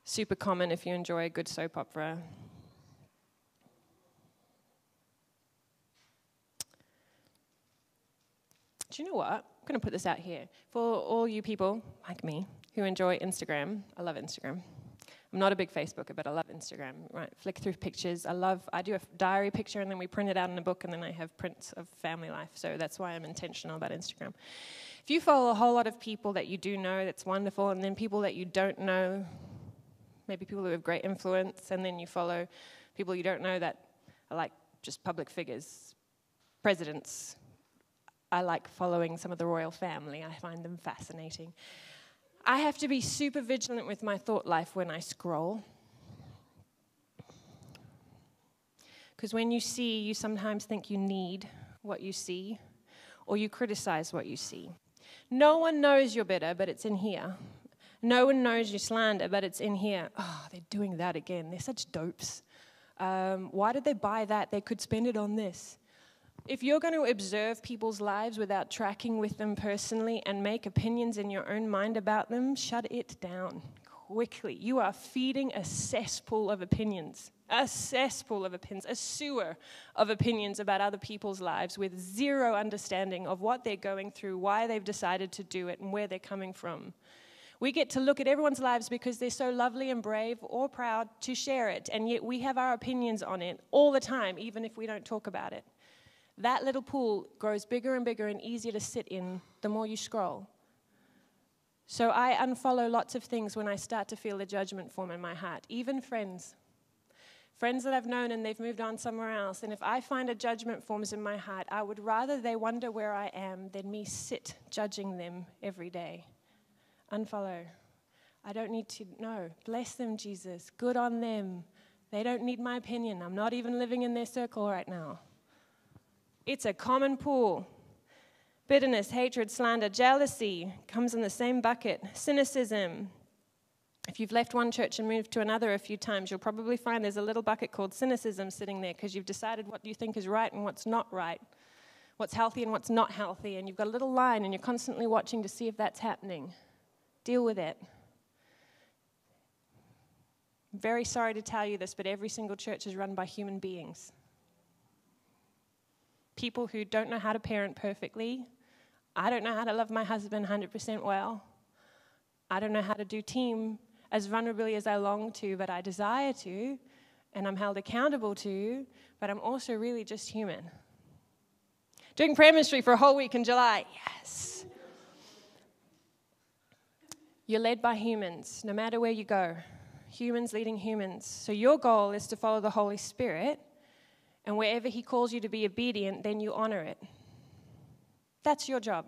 Super common if you enjoy a good soap opera. Do you know what? I'm going to put this out here. For all you people like me who enjoy Instagram, I love Instagram. I'm not a big Facebooker, but I love Instagram. Right, flick through pictures. I do a diary picture and then we print it out in a book and then I have prints of family life. So that's why I'm intentional about Instagram. If you follow a whole lot of people that you do know, that's wonderful. And then people that you don't know, maybe people who have great influence. And then you follow people you don't know that are like just public figures, presidents. I like following some of the royal family. I find them fascinating. I have to be super vigilant with my thought life when I scroll. Because when you see, you sometimes think you need what you see, or you criticize what you see. No one knows you're bitter, but it's in here. No one knows you slander, but it's in here. Oh, they're doing that again. They're such dopes. Why did they buy that? They could spend it on this. If you're going to observe people's lives without tracking with them personally and make opinions in your own mind about them, shut it down quickly. You are feeding a cesspool of opinions, a sewer of opinions about other people's lives with zero understanding of what they're going through, why they've decided to do it, and where they're coming from. We get to look at everyone's lives because they're so lovely and brave or proud to share it, and yet we have our opinions on it all the time, even if we don't talk about it. That little pool grows bigger and bigger and easier to sit in the more you scroll. So I unfollow lots of things when I start to feel the judgment form in my heart, even friends. Friends that I've known and they've moved on somewhere else, and if I find a judgment forms in my heart, I would rather they wonder where I am than me sit judging them every day. Unfollow. I don't need to know. Bless them, Jesus. Good on them. They don't need my opinion. I'm not even living in their circle right now. It's a common pool. Bitterness, hatred, slander, jealousy comes in the same bucket. Cynicism. If you've left one church and moved to another a few times, you'll probably find there's a little bucket called cynicism sitting there because you've decided what you think is right and what's not right, what's healthy and what's not healthy, and you've got a little line and you're constantly watching to see if that's happening. Deal with it. I'm very sorry to tell you this, but every single church is run by human beings. People who don't know how to parent perfectly. I don't know how to love my husband 100% well. I don't know how to do team as vulnerably as I long to, but I desire to, and I'm held accountable to, but I'm also really just human. Doing prayer ministry for a whole week in July. Yes. You're led by humans, no matter where you go. Humans leading humans. So your goal is to follow the Holy Spirit, and wherever he calls you to be obedient, then you honor it. That's your job.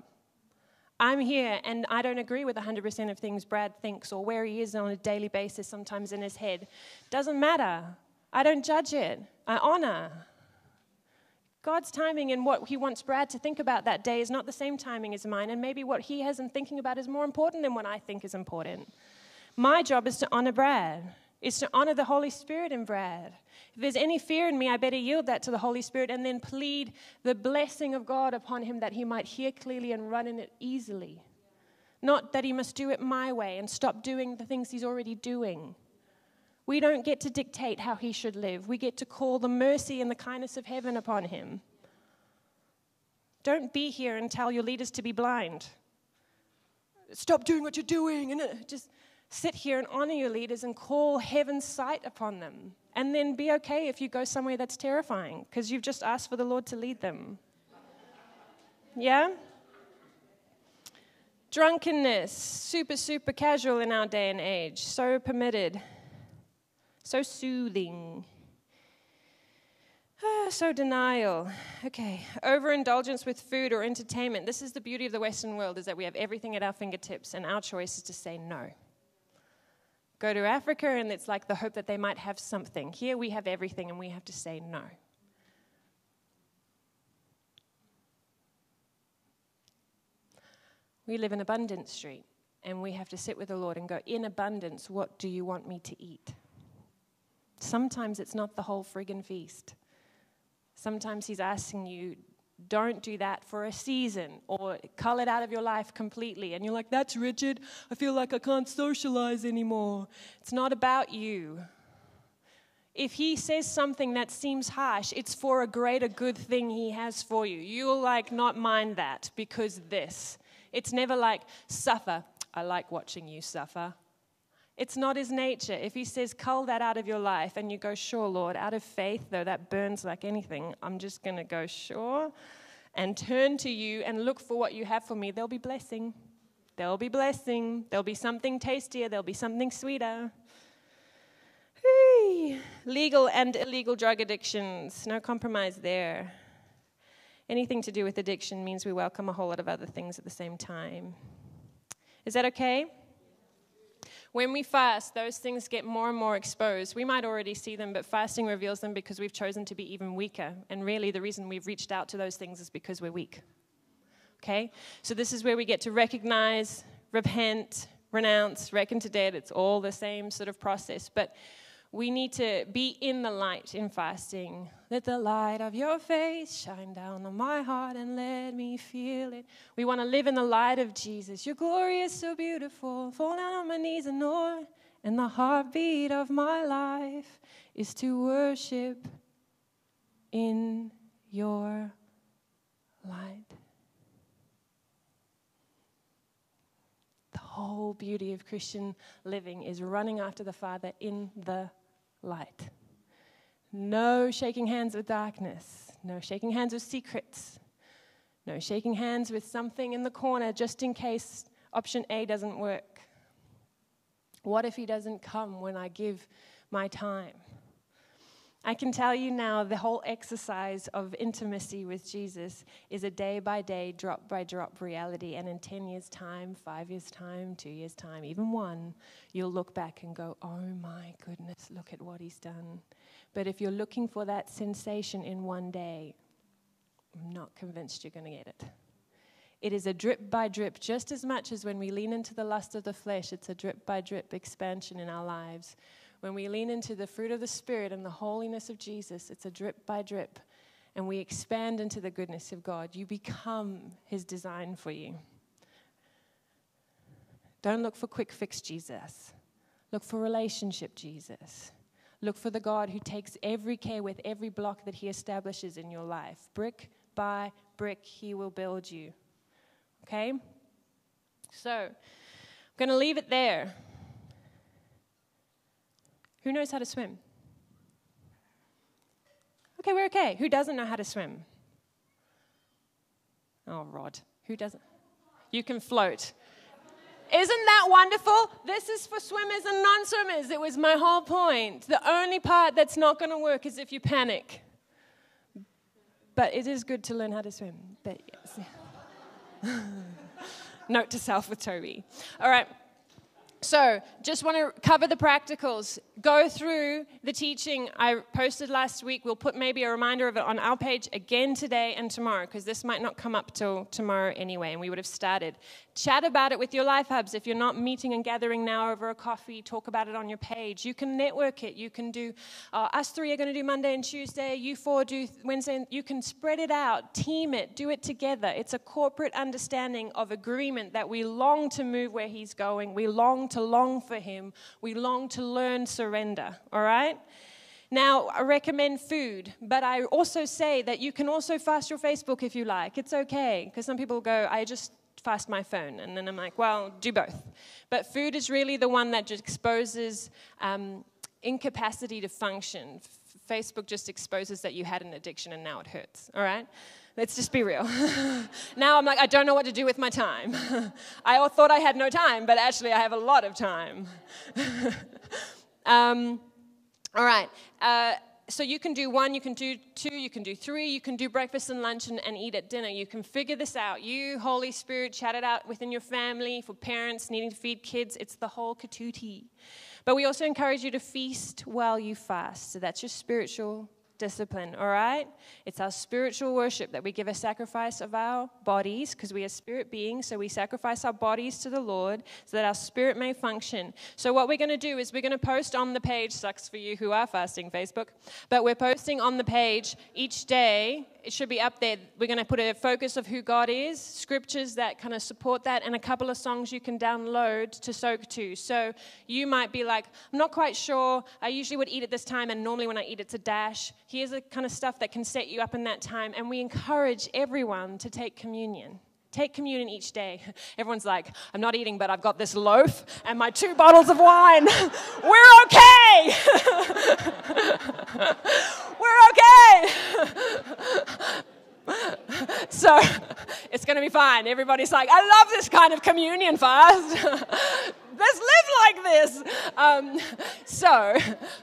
I'm here, and I don't agree with 100% of things Brad thinks or where he is on a daily basis, sometimes in his head. Doesn't matter. I don't judge it. I honor. God's timing and what he wants Brad to think about that day is not the same timing as mine, and maybe what he has him thinking about is more important than what I think is important. My job is to honor Brad, is to honor the Holy Spirit in Brad. If there's any fear in me, I better yield that to the Holy Spirit and then plead the blessing of God upon him that he might hear clearly and run in it easily. Not that he must do it my way and stop doing the things he's already doing. We don't get to dictate how he should live. We get to call the mercy and the kindness of heaven upon him. Don't be here and tell your leaders to be blind. Stop doing what you're doing. And just sit here and honor your leaders and call heaven's sight upon them. And then be okay if you go somewhere that's terrifying because you've just asked for the Lord to lead them. Yeah? Drunkenness, super, super casual in our day and age. So permitted. So soothing. So denial. Okay. Overindulgence with food or entertainment. This is the beauty of the Western world, is that we have everything at our fingertips and our choice is to say no. Go to Africa, and it's like the hope that they might have something. Here we have everything, and we have to say no. We live in Abundance Street, and we have to sit with the Lord and go, in abundance, what do you want me to eat? Sometimes it's not the whole friggin' feast. Sometimes he's asking you, don't do that for a season or cull it out of your life completely. And you're like, that's rigid. I feel like I can't socialize anymore. It's not about you. If he says something that seems harsh, it's for a greater good thing he has for you. You'll like not mind that because this. It's never like suffer. I like watching you suffer. It's not his nature. If he says cull that out of your life and you go, sure, Lord, out of faith, though that burns like anything, I'm just going to go, sure, and turn to you and look for what you have for me, there'll be blessing. There'll be blessing. There'll be something tastier. There'll be something sweeter. Whee! Legal and illegal drug addictions. No compromise there. Anything to do with addiction means we welcome a whole lot of other things at the same time. Is that okay? When we fast, those things get more and more exposed. We might already see them, but fasting reveals them because we've chosen to be even weaker. And really, the reason we've reached out to those things is because we're weak. Okay? So this is where we get to recognize, repent, renounce, reckon to dead. It's all the same sort of process. But we need to be in the light in fasting. Let the light of your face shine down on my heart and let me feel it. We want to live in the light of Jesus. Your glory is so beautiful. Fall down on my knees and awe. And the heartbeat of my life is to worship in your light. The whole beauty of Christian living is running after the Father in the light. No shaking hands with darkness. No shaking hands with secrets. No shaking hands with something in the corner just in case option A doesn't work. What if he doesn't come when I give my time? I can tell you now the whole exercise of intimacy with Jesus is a day-by-day, drop-by-drop reality. And in 10 years' time, 5 years' time, 2 years' time, even 1, you'll look back and go, oh my goodness, look at what he's done. But if you're looking for that sensation in one day, I'm not convinced you're going to get it. It is a drip-by-drip, just as much as when we lean into the lust of the flesh, it's a drip-by-drip expansion in our lives. When we lean into the fruit of the Spirit and the holiness of Jesus, it's a drip by drip, and we expand into the goodness of God. You become his design for you. Don't look for quick fix Jesus. Look for relationship Jesus. Look for the God who takes every care with every block that he establishes in your life. Brick by brick, he will build you. Okay? So, I'm going to leave it there. Who knows how to swim? Okay, we're okay. Who doesn't know how to swim? Oh, Rod. Who doesn't? You can float. Isn't that wonderful? This is for swimmers and non-swimmers. It was my whole point. The only part that's not going to work is if you panic. But it is good to learn how to swim. But yes. Note to self with Toby. All right. So, just want to cover the practicals. Go through the teaching I posted last week. We'll put maybe a reminder of it on our page again today and tomorrow, because this might not come up till tomorrow anyway, and we would have started. Chat about it with your life hubs. If you're not meeting and gathering now over a coffee, talk about it on your page. You can network it. You can do, us three are going to do Monday and Tuesday, you four do Wednesday. And you can spread it out, team it, do it together. It's a corporate understanding of agreement that we long to move where he's going. We long to long for him. We long to learn surrender, all right? Now, I recommend food, but I also say that you can also fast your Facebook if you like. It's okay, because some people go, I just fast my phone, and then I'm like, well, do both. But food is really the one that just exposes incapacity to function. Facebook just exposes that you had an addiction and now it hurts, all right? Let's just be real. Now I'm like, I don't know what to do with my time. I thought I had no time, but actually I have a lot of time. All right. So you can do 1, you can do 2, you can do 3, you can do breakfast and lunch and eat at dinner. You can figure this out. You, Holy Spirit, chat it out within your family, for parents needing to feed kids. It's the whole katootie. But we also encourage you to feast while you fast. So that's your spiritual discipline, all right? It's our spiritual worship that we give a sacrifice of our bodies, because we are spirit beings, so we sacrifice our bodies to the Lord so that our spirit may function. So what we're going to do is we're going to post on the page, sucks for you who are fasting, Facebook, but we're posting on the page each day. It should be up there. We're going to put a focus of who God is, scriptures that kind of support that, and a couple of songs you can download to soak to. So you might be like, I'm not quite sure. I usually would eat at this time, and normally when I eat, it's a dash. Here's the kind of stuff that can set you up in that time. And we encourage everyone to take communion. Take communion each day. Everyone's like, I'm not eating, but I've got this loaf and my 2 bottles of wine. We're okay. We're okay. So it's going to be fine. Everybody's like, I love this kind of communion fast. Let's live like this. So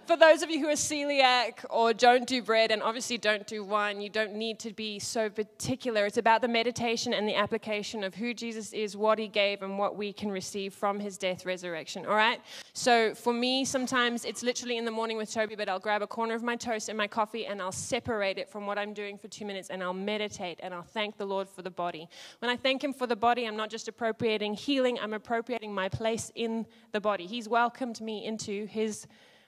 for those of you who are celiac or don't do bread and obviously don't do wine, you don't need to be so particular. It's about the meditation and the application of who Jesus is, what he gave, and what we can receive from his death, resurrection, all right? So for me, sometimes it's literally in the morning with Toby, but I'll grab a corner of my toast and my coffee, and I'll separate it from what I'm doing for 2 minutes, and I'll meditate, and I'll thank the Lord for the body. When I thank him for the body, I'm not just appropriating healing, I'm appropriating my place in the body. He's welcomed me into his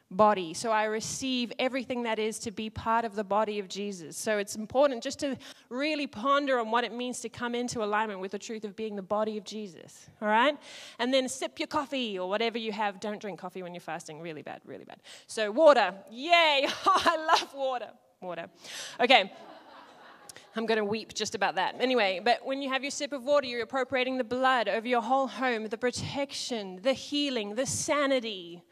body. So I receive everything that is to be part of the body of Jesus. So it's important just to really ponder on what it means to come into alignment with the truth of being the body of Jesus. All right? And then sip your coffee or whatever you have. Don't drink coffee when you're fasting. Really bad, really bad. So water. Yay! I love water. Water. Okay. I'm going to weep just about that. Anyway, but when you have your sip of water, you're appropriating the blood over your whole home, the protection, the healing, the sanity,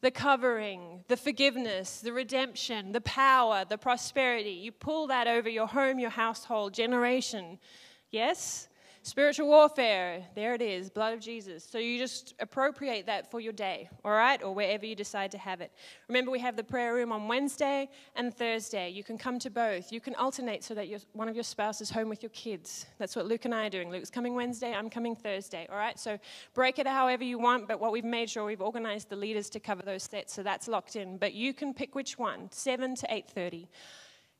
the covering, the forgiveness, the redemption, the power, the prosperity. You pull that over your home, your household, generation. Yes? Spiritual warfare. There it is, blood of Jesus. So you just appropriate that for your day, all right? Or wherever you decide to have it. Remember, we have the prayer room on Wednesday and Thursday. You can come to both. You can alternate so that one of your spouse is home with your kids. That's what Luke and I are doing. Luke's coming Wednesday. I'm coming Thursday, all right? So break it however you want, but what we've made sure, we've organized the leaders to cover those sets, so that's locked in. But you can pick which one, 7 to 8:30.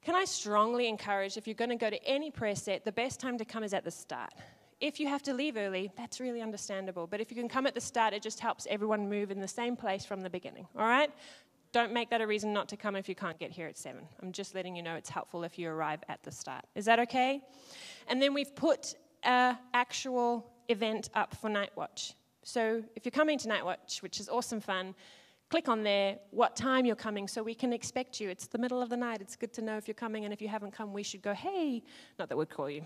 Can I strongly encourage, if you're going to go to any prayer set, the best time to come is at the start. If you have to leave early, that's really understandable. But if you can come at the start, it just helps everyone move in the same place from the beginning, all right? Don't make that a reason not to come if you can't get here at 7. I'm just letting you know it's helpful if you arrive at the start. Is that okay? And then we've put an actual event up for Night Watch. So if you're coming to Night Watch, which is awesome fun, click on there, what time you're coming, so we can expect you. It's the middle of the night. It's good to know if you're coming, and if you haven't come, we should go, hey. Not that we'd call you.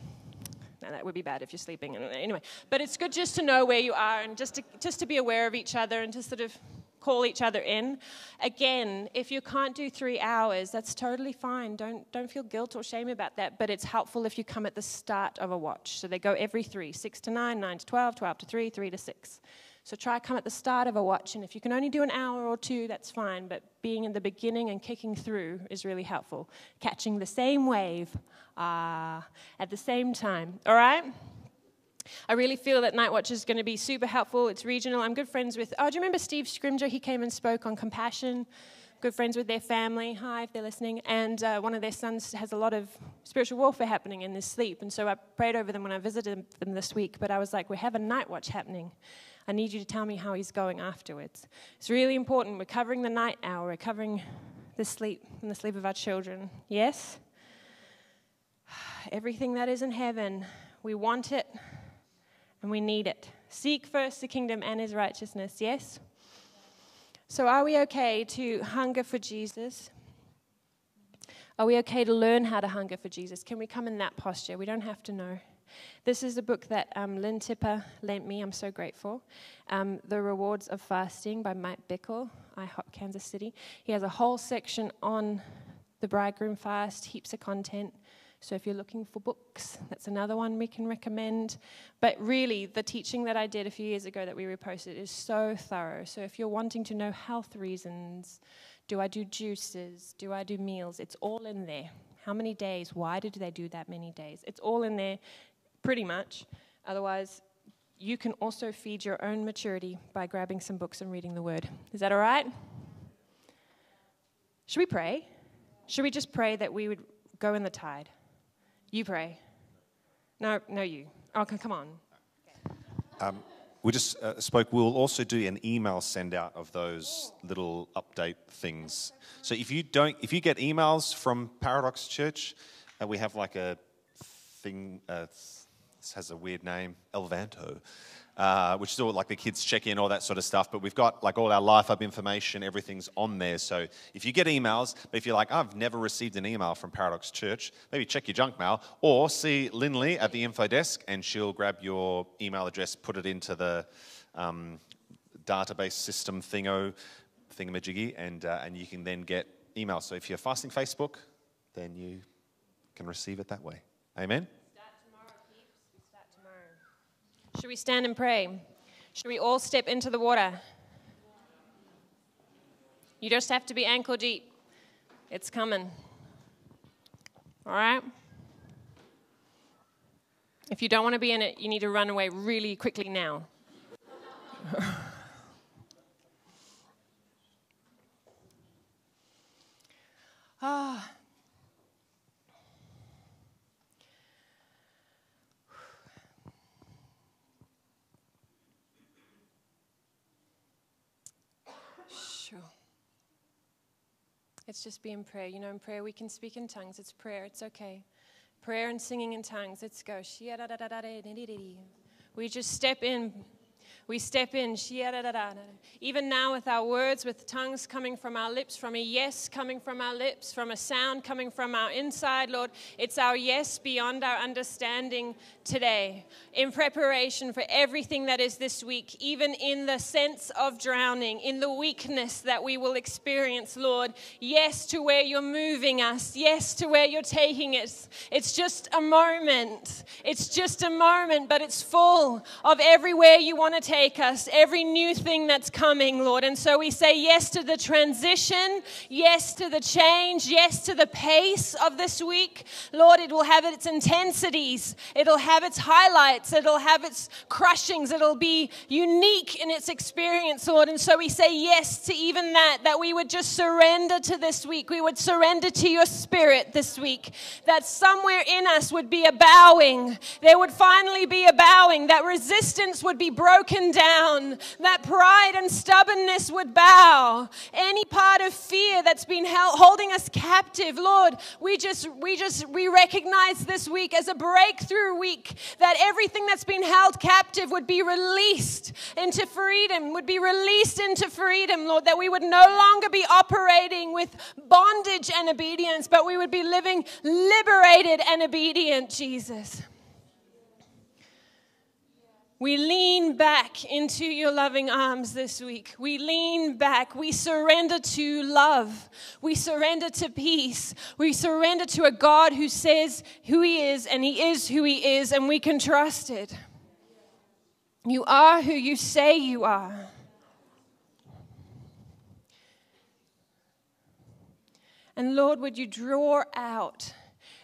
No, that would be bad if you're sleeping. Anyway, but it's good just to know where you are and just to be aware of each other and to sort of call each other in. Again, if you can't do 3 hours, that's totally fine. Don't feel guilt or shame about that, but it's helpful if you come at the start of a watch. So they go every 3, 6 to 9, 9 to 12, 12 to 3, 3 to 6. So try come at the start of a watch, and if you can only do an hour or 2, that's fine, but being in the beginning and kicking through is really helpful. Catching the same wave at the same time, all right? I really feel that Night Watch is going to be super helpful. It's regional. I'm good friends with, do you remember Steve Scrimger? He came and spoke on compassion. Good friends with their family. Hi, if they're listening. And one of their sons has a lot of spiritual warfare happening in his sleep, and so I prayed over them when I visited them this week, but I was like, we have a Night Watch happening. I need you to tell me how he's going afterwards. It's really important. We're covering the night hour. We're covering the sleep and the sleep of our children. Yes? Everything that is in heaven, we want it. And we need it. Seek first the kingdom and his righteousness, yes? So are we okay to hunger for Jesus? Are we okay to learn how to hunger for Jesus? Can we come in that posture? We don't have to know. This is a book that Lynn Tipper lent me. I'm so grateful. The Rewards of Fasting by Mike Bickle, IHOP Kansas City. He has a whole section on the bridegroom fast, heaps of content. So if you're looking for books, that's another one we can recommend. But really, the teaching that I did a few years ago that we reposted is so thorough. So if you're wanting to know health reasons, do I do juices, do I do meals, it's all in there. How many days, why did they do that many days? It's all in there, pretty much. Otherwise, you can also feed your own maturity by grabbing some books and reading the Word. Is that all right? Should we pray? Should we just pray that we would go in the tide? You pray. No, you. Okay, come on. We just spoke. We'll also do an email send out of those little update things. So if you get emails from Paradox Church, we have like a thing. This has a weird name, Elvanto, which is all like the kids check in, all that sort of stuff. But we've got like all our Life Hub information, everything's on there. So if you get emails, but if you're like, I've never received an email from Paradox Church, maybe check your junk mail or see Lindley at the info desk and she'll grab your email address, put it into the database system thingamajiggy, and you can then get emails. So if you're fasting Facebook, then you can receive it that way. Amen? Should we stand and pray? Should we all step into the water? You just have to be ankle deep. It's coming. All right? If you don't want to be in it, you need to run away really quickly now. Ah. It's just be in prayer. You know, in prayer we can speak in tongues. It's prayer. It's okay. Prayer and singing in tongues. Let's go. We just step in. We step in. Even now with our words, with tongues coming from our lips, from a yes coming from our lips, from a sound coming from our inside, Lord, it's our yes beyond our understanding today in preparation for everything that is this week, even in the sense of drowning, in the weakness that we will experience, Lord. Yes to where you're moving us. Yes to where you're taking us. It's just a moment. It's just a moment, but it's full of everywhere you want to take us, every new thing that's coming, Lord. And so we say yes to the transition, yes to the change, yes to the pace of this week. Lord, it will have its intensities. It'll have its highlights. It'll have its crushings. It'll be unique in its experience, Lord. And so we say yes to even that we would just surrender to this week. We would surrender to your spirit this week, that somewhere in us would be a bowing. There would finally be a bowing, that resistance would be broken down, that pride and stubbornness would bow, any part of fear that's been holding us captive, Lord. We recognize this week as a breakthrough week, that everything that's been held captive would be released into freedom, Lord, that we would no longer be operating with bondage and obedience, but we would be living liberated and obedient, Jesus. We lean back into your loving arms this week. We lean back. We surrender to love. We surrender to peace. We surrender to a God who says who he is, and he is who he is, and we can trust it. You are who you say you are. And Lord, would you draw out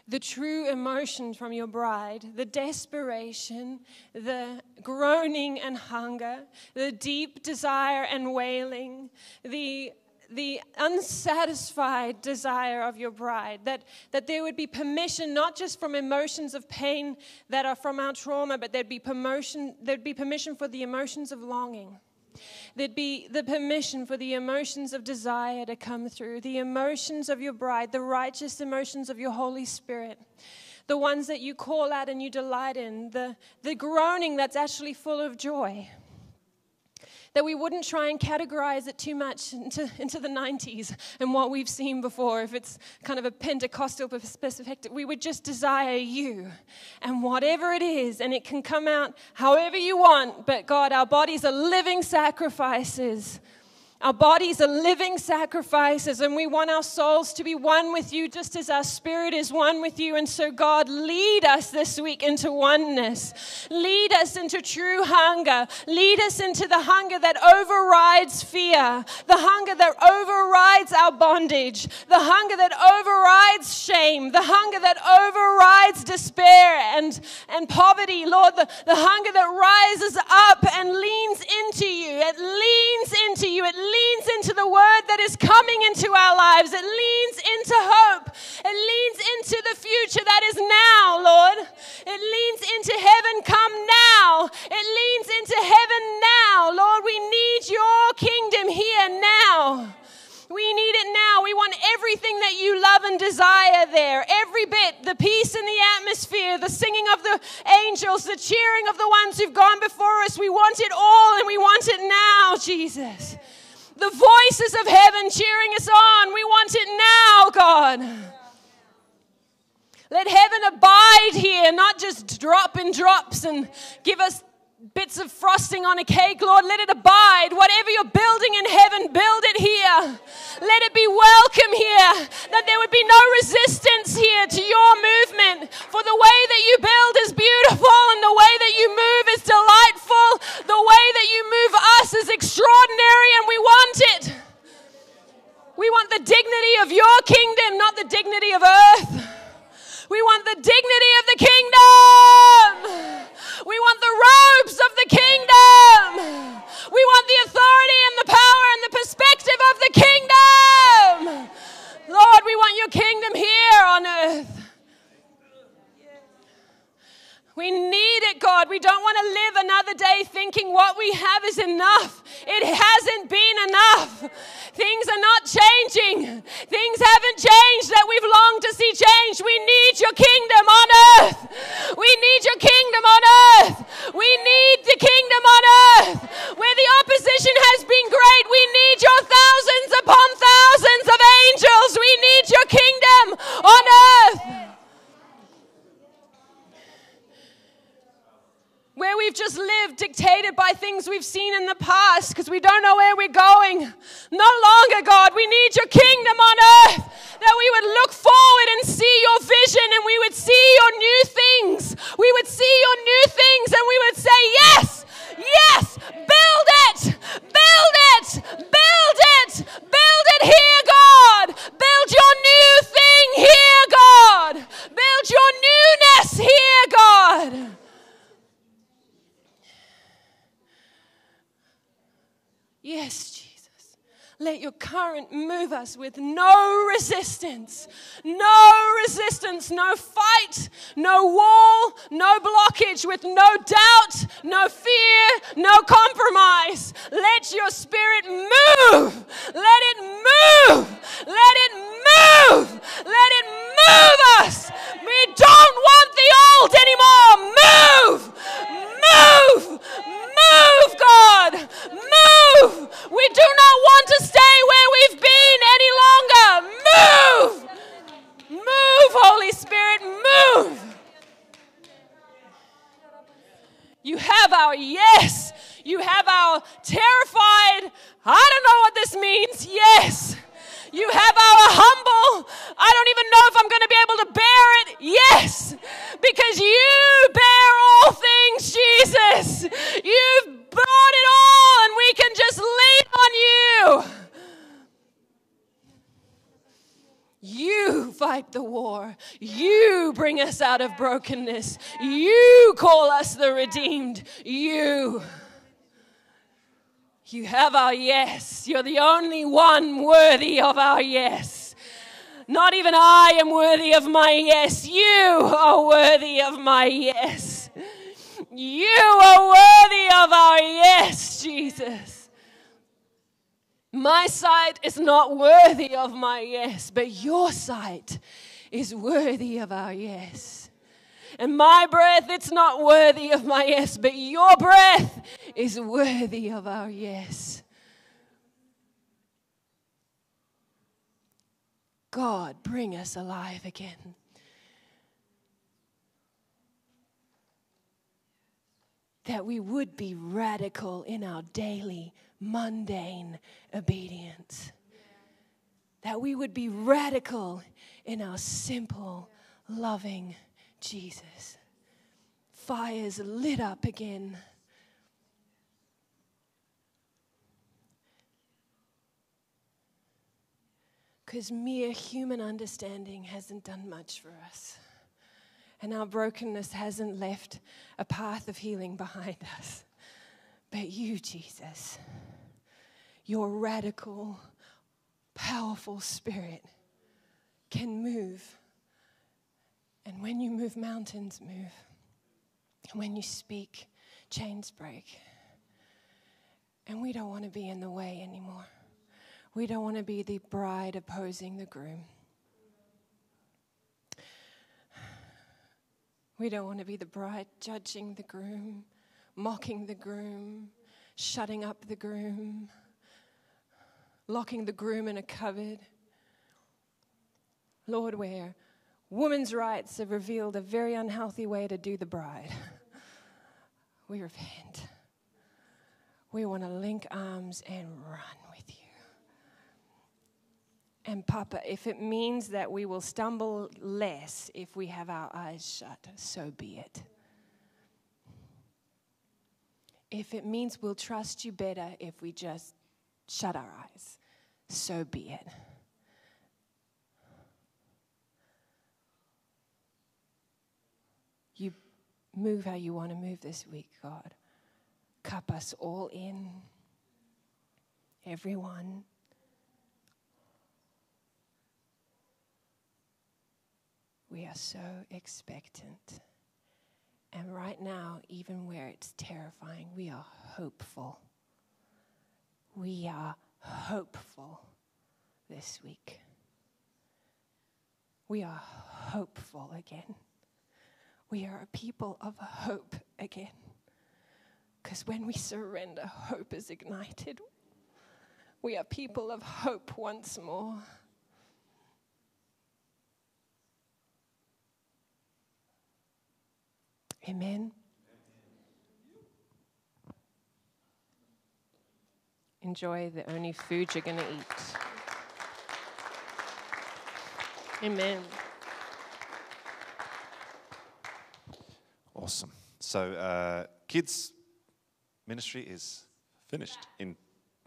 the true emotion from your bride, the desperation, the groaning and hunger, the deep desire and wailing, the unsatisfied desire of your bride, that there would be permission, not just from emotions of pain that are from our trauma, but there'd be permission for the emotions of longing. There'd be the permission for the emotions of desire to come through, the emotions of your bride, the righteous emotions of your Holy Spirit, the ones that you call out and you delight in, the groaning that's actually full of joy, that we wouldn't try and categorize it too much into the 90s and what we've seen before. If it's kind of a Pentecostal perspective, we would just desire you and whatever it is, and it can come out however you want, but God, our bodies are living sacrifices. Our bodies are living sacrifices, and we want our souls to be one with you just as our spirit is one with you. And so, God, lead us this week into oneness. Lead us into true hunger. Lead us into the hunger that overrides fear, the hunger that overrides our bondage, the hunger that overrides shame, the hunger that overrides despair and poverty, Lord, the hunger that rises up and leans into you. It leans into you. It leans into the word that is coming into our lives. It leans into hope. It leans into the future that is now, Lord. It leans into heaven come now. It leans into heaven now. Lord, we need your kingdom here now. We need it now. We want everything that you love and desire there. Every bit, the peace in the atmosphere, the singing of the angels, the cheering of the ones who've gone before us. We want it all, and we want it now, Jesus. The voices of heaven cheering us on. We want it now, God. Let heaven abide here, not just drop in drops and give us bits of frosting on a cake, Lord. Let it abide. Whatever you're building in heaven, build it here. Let it be welcome here, that there would be no resistance here to your movement. For the way that you build is beautiful, and the way that you move is delightful. The way that you move us is extraordinary, and we want it. We want the dignity of your kingdom, not the dignity of earth. We want the dignity of the kingdom. We want the robes of the kingdom. We want the authority and the power and the perspective of the kingdom. Lord, we want your kingdom here on earth. We need it, God. We don't want to live another day thinking what we have is enough. It hasn't been enough. Things are not changing. Things haven't changed that we've longed to see change. We need your kingdom on earth. We need your kingdom on earth. We need the kingdom on earth. we've just lived dictated by things we've seen in the past because we don't know where we're going. No longer, God, we need your kingdom on earth, that we would look forward and see your vision, and we would see your new things. We would see your new things, and we would say, yes, yes, build it, build it, build it, build it here, God. Build your new thing here, God. Build your newness here, God. Yes, Jesus, let your current move us with no resistance, no resistance, no fight, no wall, no blockage, with no doubt, no fear, no compromise. Let your spirit move. Let it move. Let it move. Let it move us. We don't want the old anymore. Move. Move. Move, God. Move. We do not want to stay where we've been any longer. Move. Move, Holy Spirit, move. You have our yes. You have our terrified, I don't know what this means, yes. You have our humble, I don't even know if I'm going to be able to bear it, yes. Because you bear all things, Jesus. You've brought it all, and we can just lean on you. You fight the war. You bring us out of brokenness. You call us the redeemed. You. You have our yes. You're the only one worthy of our yes. Not even I am worthy of my yes. You are worthy of my yes. You are worthy of our yes, Jesus. My sight is not worthy of my yes, but your sight is worthy of our yes. And my breath, it's not worthy of my yes, but your breath is worthy of our yes. God, bring us alive again. That we would be radical in our daily, mundane obedience. That we would be radical in our simple, loving obedience. Jesus, fires lit up again. Because mere human understanding hasn't done much for us. And our brokenness hasn't left a path of healing behind us. But you, Jesus, your radical, powerful spirit can move. And when you move, mountains move. And when you speak, chains break. And we don't want to be in the way anymore. We don't want to be the bride opposing the groom. We don't want to be the bride judging the groom, mocking the groom, shutting up the groom, locking the groom in a cupboard. Lord, where women's rights have revealed a very unhealthy way to do the bride. We repent. We want to link arms and run with you. And Papa, if it means that we will stumble less if we have our eyes shut, so be it. If it means we'll trust you better if we just shut our eyes, so be it. You move how you want to move this week, God. Cup us all in, everyone. We are so expectant. And right now, even where it's terrifying, we are hopeful. We are hopeful this week. We are hopeful again. We are a people of hope again. Because when we surrender, hope is ignited. We are people of hope once more. Amen. enjoy the only food you're going to eat. Amen. Awesome. So kids ministry is finished. You've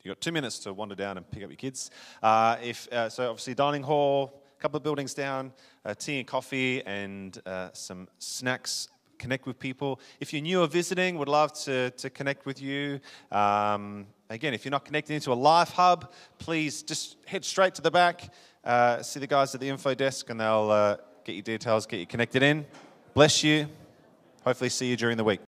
got 2 minutes to wander down and pick up your kids. So obviously dining hall, a couple of buildings down, tea and coffee and some snacks. Connect with people. If you're new or visiting, would love to connect with you. Again, if you're not connected into a life hub, please just head straight to the back, see the guys at the info desk, and they'll get your details, get you connected in. Bless you. Hopefully see you during the week.